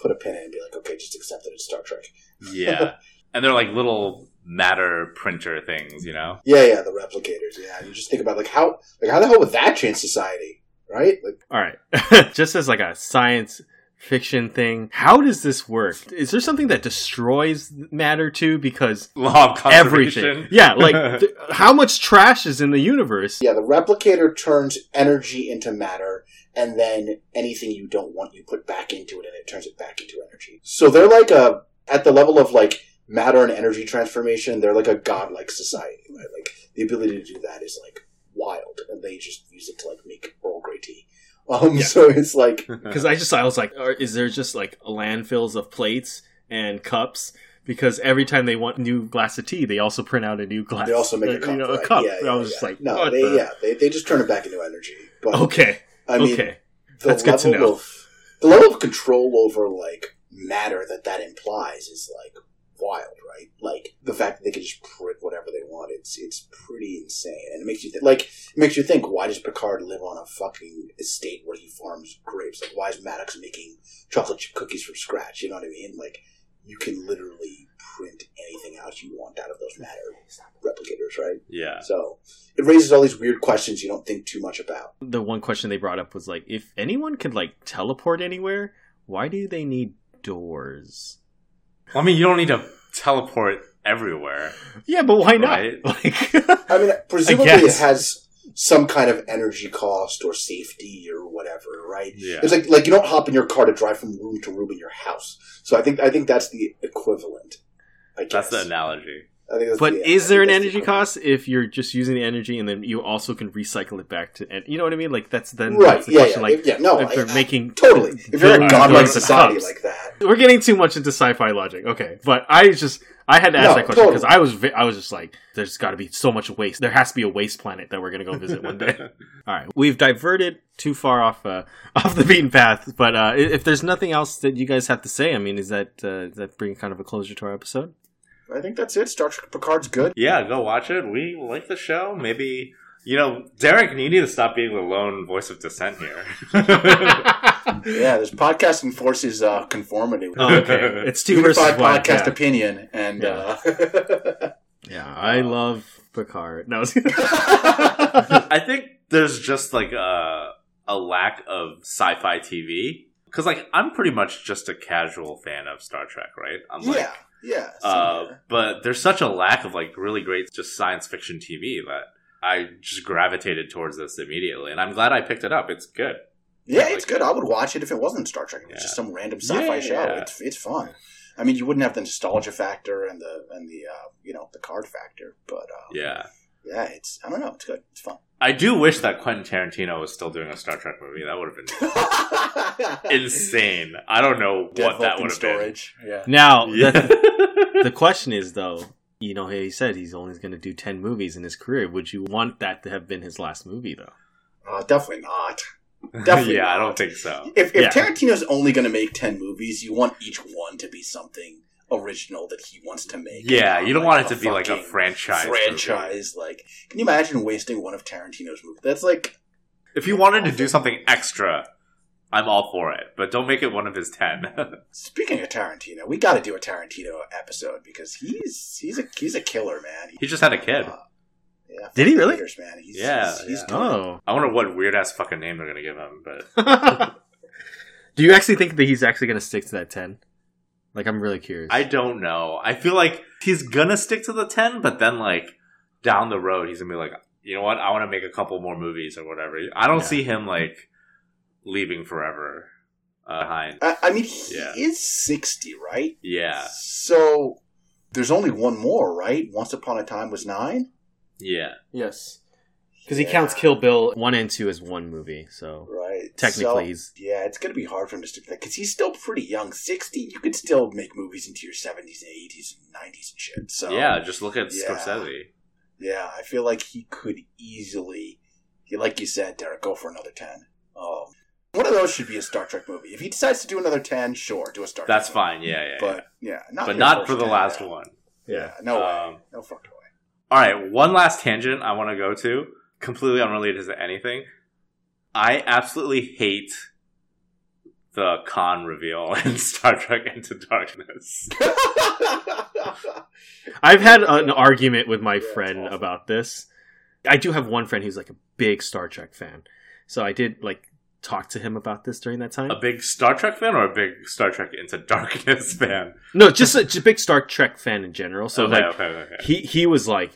put a pin in and be like, okay, just accept that it's Star Trek. Yeah. And they're, like, little matter printer things, you know? Yeah, yeah, the replicators, yeah. You just think about, like, how, like, how the hell would that change society, right? Like, all right. Just as, like, a science... fiction thing. How does this work? Is there something that destroys matter too? Because law of conservation. Everything. Yeah, like th- how much trash is in the universe? Yeah, the replicator turns energy into matter, and then anything you don't want, you put back into it, and it turns it back into energy. So they're like a at the level of like matter and energy transformation. They're like a godlike society, right? Like the ability to do that is like wild, and they just use it to like make Earl Grey tea. Um, yeah. So it's like... Because I just I was like, is there just like landfills of plates and cups? Because every time they want a new glass of tea, they also print out a new glass. They also make a cup. You know, right? a cup. Yeah, yeah, I was yeah. just like, no, what they, the... yeah, they they just turn it back into energy. But, okay. I mean, okay. That's good to know. Of, the level of control over like matter that that implies is like wild, right? Like the fact that they can just print whatever they want, it's it's pretty insane. And it makes you think like it makes you think, why does Picard live on a fucking estate where he farms grapes? Like why is Maddox making chocolate chip cookies from scratch? You know what I mean? Like you can literally print anything out you want out of those matter replicators, right? Yeah. So it raises all these weird questions you don't think too much about. The one question they brought up was like, if anyone could like teleport anywhere, why do they need doors? Well, I mean, you don't need to teleport everywhere. Yeah, but why not? Right? Like, I mean, presumably I it has some kind of energy cost or safety or whatever, right? Yeah. It's like like you don't hop in your car to drive from room to room in your house. So I think I think that's the equivalent. I guess. That's the analogy. I think that's but the, is there an energy the cost if you're just using the energy and then you also can recycle it back to, you know what I mean? Like that's then right. That's the yeah, question. Yeah, like if, yeah, no, if they're I, making totally. If you're in a godlike society like that, we're getting too much into sci-fi logic. Okay, but I just I had to ask no, that question because totally. I was vi- I was just like, there's got to be so much waste. There has to be a waste planet that we're gonna go visit one day. All right, we've diverted too far off uh, off the beaten path. But uh, if there's nothing else that you guys have to say, I mean, is that uh, does that bring kind of a closure to our episode? I think that's it. Star Trek Picard's good. Yeah, go watch it. We like the show. Maybe, you know, Derek, you need to stop being the lone voice of dissent here. Yeah, this podcast enforces uh, conformity. Oh, okay. It's two versus one. Podcast yeah. opinion. And, yeah. Uh... yeah, I love Picard. No, I think there's just like a, a lack of sci-fi T V. Because, like, I'm pretty much just a casual fan of Star Trek, right? I'm like, yeah. Yeah, uh, but there's such a lack of like really great just science fiction T V that I just gravitated towards this immediately, and I'm glad I picked it up. It's good. Yeah, like, it's good. I would watch it if it wasn't Star Trek. It was yeah. just some random sci-fi yeah, show. Yeah. It's it's fun. I mean, you wouldn't have the nostalgia factor and the and the uh, you know the card factor, but um, yeah, yeah, it's I don't know. It's good. It's fun. I do wish that Quentin Tarantino was still doing a Star Trek movie. That would have been insane. I don't know Death what that would have storage. Been. Yeah. Now, yeah. The, the question is, though, you know, he said he's only going to do ten movies in his career. Would you want that to have been his last movie, though? Uh, definitely not. Definitely yeah, not. I don't think so. If, if yeah. Tarantino's only going to make ten movies, you want each one to be something original that he wants to make. Yeah, you don't like want it to be like a franchise. Franchise, movie. Like, can you imagine wasting one of Tarantino's movies? That's like, if you wanted to do something extra, I'm all for it, but don't make it one of his ten. Speaking of Tarantino, we got to do a Tarantino episode because he's he's a he's a killer, man. He, he just had a kid. Uh, yeah, did he really? Years, man. He's, yeah, he's, he's yeah. Oh, I wonder what weird ass fucking name they're gonna give him. But do you actually think that he's actually gonna stick to that ten? Like, I'm really curious. I don't know. I feel like he's going to stick to the ten, but then, like, down the road, he's going to be like, you know what? I want to make a couple more movies or whatever. I don't yeah. see him, like, leaving forever. Uh, Hine. I, I mean, he yeah. is sixty, right? Yeah. So there's only one more, right? Once Upon a Time was nine? Yeah. Yes. Because yeah. he counts Kill Bill one and two as one movie, so right. technically so, he's... Yeah, it's going to be hard for him to stick to that, because he's still pretty young. sixty, you could still make movies into your seventies and eighties and nineties and shit. So yeah, just look at yeah. Scorsese. Yeah, I feel like he could easily, like you said, Derek, go for another ten. Um, one of those should be a Star Trek movie. If he decides to do another ten, sure, do a Star That's Trek That's fine, movie. yeah, yeah. But, yeah. yeah not but not for the ten, last yeah. one. Yeah, yeah no um, way. No fucking way. All right, one last tangent I want to go to. Completely unrelated to anything. I absolutely hate the Khan reveal in Star Trek Into Darkness. I've had an argument with my yeah, friend awesome. about this. I do have one friend who's like a big Star Trek fan. So I did like talk to him about this during that time. A big Star Trek fan or a big Star Trek Into Darkness fan? No, just a, just a big Star Trek fan in general. So okay, like okay, okay. he he was like,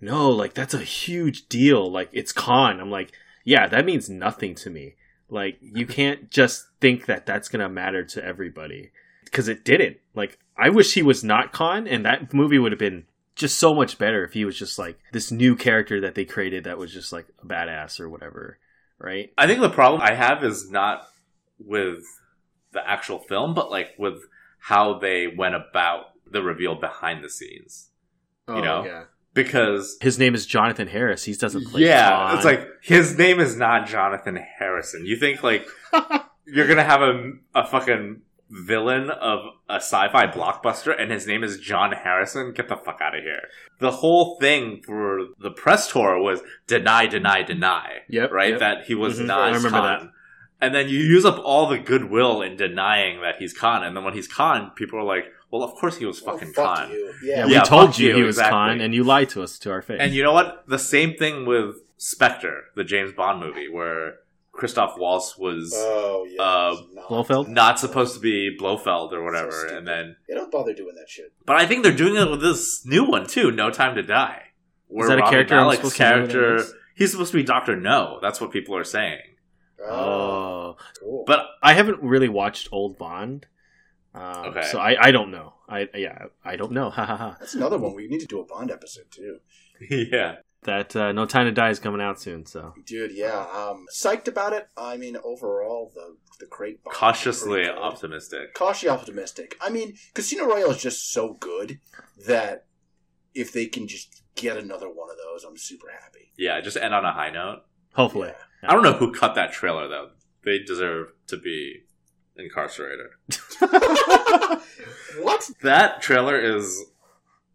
no, like, that's a huge deal. Like, it's Khan. I'm like, yeah, that means nothing to me. Like, you can't just think that that's going to matter to everybody. Because it didn't. Like, I wish he was not Khan, and that movie would have been just so much better if he was just, like, this new character that they created that was just, like, a badass or whatever, right? I think the problem I have is not with the actual film, but, like, with how they went about the reveal behind the scenes. Oh, you know? yeah. Because his name is Jonathan Harris. He doesn't play Yeah, Khan. It's like, his name is not Jonathan Harrison. You think, like, you're going to have a, a fucking villain of a sci-fi blockbuster and his name is John Harrison? Get the fuck out of here. The whole thing for the press tour was deny, deny, deny. Yep, right? Yep. That he was mm-hmm. not I remember Khan. That. And then you use up all the goodwill in denying that he's Khan. And then when he's Khan, people are like, well, of course he was fucking oh, fuck Khan. You. Yeah. yeah, we yeah, told you he was exactly. Khan, and you lied to us to our face. And you know what? The same thing with Spectre, the James Bond movie, where Christoph Waltz was oh, yeah, uh, not, Blofeld? not supposed to be Blofeld or whatever. So and then They don't bother doing that shit. But I think they're doing it with this new one, too, No Time to Die. Where Is that Robin a character? Alex's character he's supposed to be Doctor No. That's what people are saying. Oh. oh. Cool. But I haven't really watched Old Bond. Um, okay. So I, I don't know. I yeah I don't know. Ha ha ha. That's another one. We need to do a Bond episode too. yeah. That uh, No Time to Die is coming out soon. So dude, yeah, um, psyched about it. I mean, overall, the the great Bond cautiously great optimistic. Cautiously optimistic. I mean, Casino Royale is just so good that if they can just get another one of those, I'm super happy. Yeah, just end on a high note. Hopefully. Yeah. I don't know who cut that trailer though. They deserve to be incarcerated. What? That trailer is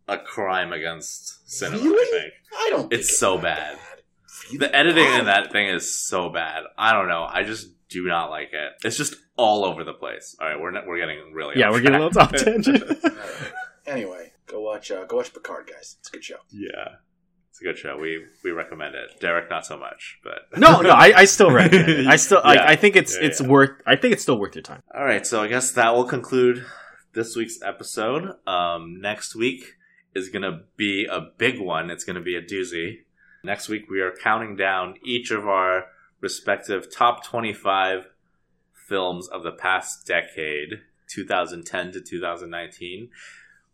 a crime against cinema, really? I think. I don't think it's, it's so bad. bad. The editing bad. in that thing is so bad. I don't know. I just do not like it. It's just all over the place. All right, we're not, we're getting really Yeah, off we're track. getting a little top tangent. Anyway, go watch uh, go watch Picard, guys. It's a good show. Yeah. It's a good show. We we recommend it. Derek, not so much, but no, no, I, I still recommend it. I still, yeah. I, I think it's yeah, it's yeah. worth. I think it's still worth your time. All right, so I guess that will conclude this week's episode. Um, next week is gonna be a big one. It's gonna be a doozy. Next week we are counting down each of our respective top twenty-five films of the past decade, two thousand ten to two thousand nineteen.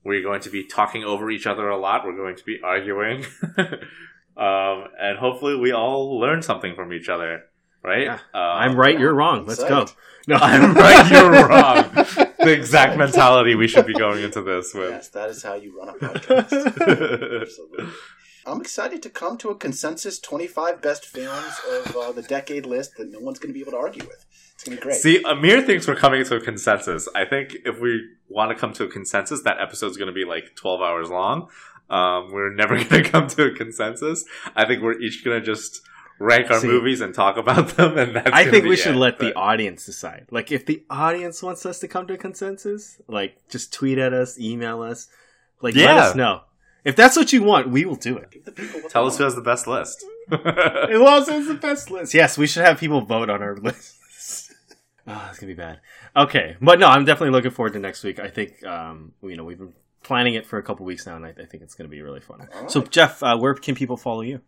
We're going to be talking over each other a lot. We're going to be arguing. um, and hopefully we all learn something from each other, right? Yeah. Um, I'm right, you're wrong. Let's go. No, I'm right, you're wrong. The exact mentality we should be going into this with. Yes, that is how you run a podcast. Absolutely. I'm excited to come to a consensus twenty-five best films of uh, the decade list that no one's going to be able to argue with. It's going to be great. See, Amir thinks we're coming to a consensus. I think if we want to come to a consensus, that episode's going to be like twelve hours long. Um, we're never going to come to a consensus. I think we're each going to just rank our See, movies and talk about them. And that's I think we should end, let but... the audience decide. Like, if the audience wants us to come to a consensus, like, just tweet at us, email us. Like, yeah. let us know. If that's what you want, we will do it. Tell us who has the best list. Who else has the best list? Yes, we should have people vote on our list. Oh, it's going to be bad. Okay. But no, I'm definitely looking forward to next week. I think, um, you know, we've been planning it for a couple weeks now, and I, I think it's going to be really fun. Right. So, Jeff, uh, where can people follow you?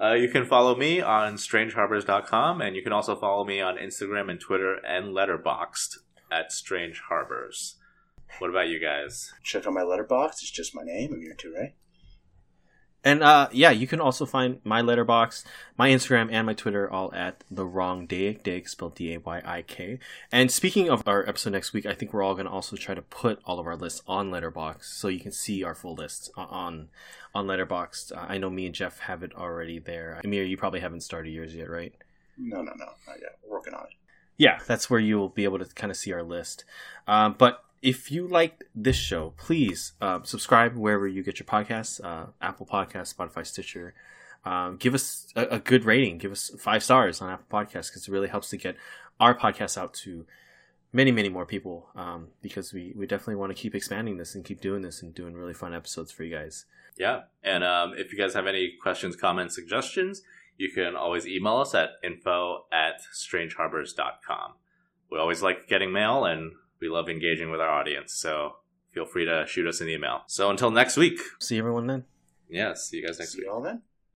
Uh, you can follow me on strange harbors dot com, and you can also follow me on Instagram and Twitter and Letterboxd at Strange Harbors. What about you guys? Check out my Letterboxd. It's just my name, Amir Ture. And uh, yeah, you can also find my Letterboxd, my Instagram, and my Twitter all at The Wrong Dayik, Dayik spelled D A Y I K. And speaking of our episode next week, I think we're all going to also try to put all of our lists on Letterboxd so you can see our full lists on on Letterboxd. Uh, I know me and Jeff have it already there. Amir, you probably haven't started yours yet, right? No, no, no. Not yet. We're working on it. Yeah, that's where you'll be able to kind of see our list. Um, but if you liked this show, please uh, subscribe wherever you get your podcasts, uh, Apple Podcasts, Spotify, Stitcher. Um, give us a, a good rating. Give us five stars on Apple Podcasts because it really helps to get our podcast out to many, many more people um, because we, we definitely want to keep expanding this and keep doing this and doing really fun episodes for you guys. Yeah. And um, if you guys have any questions, comments, suggestions, you can always email us at info at strange harbors dot com. We always like getting mail, and we love engaging with our audience, so feel free to shoot us an email. So until next week. See everyone then. Yeah, see you guys next see week. See you all then.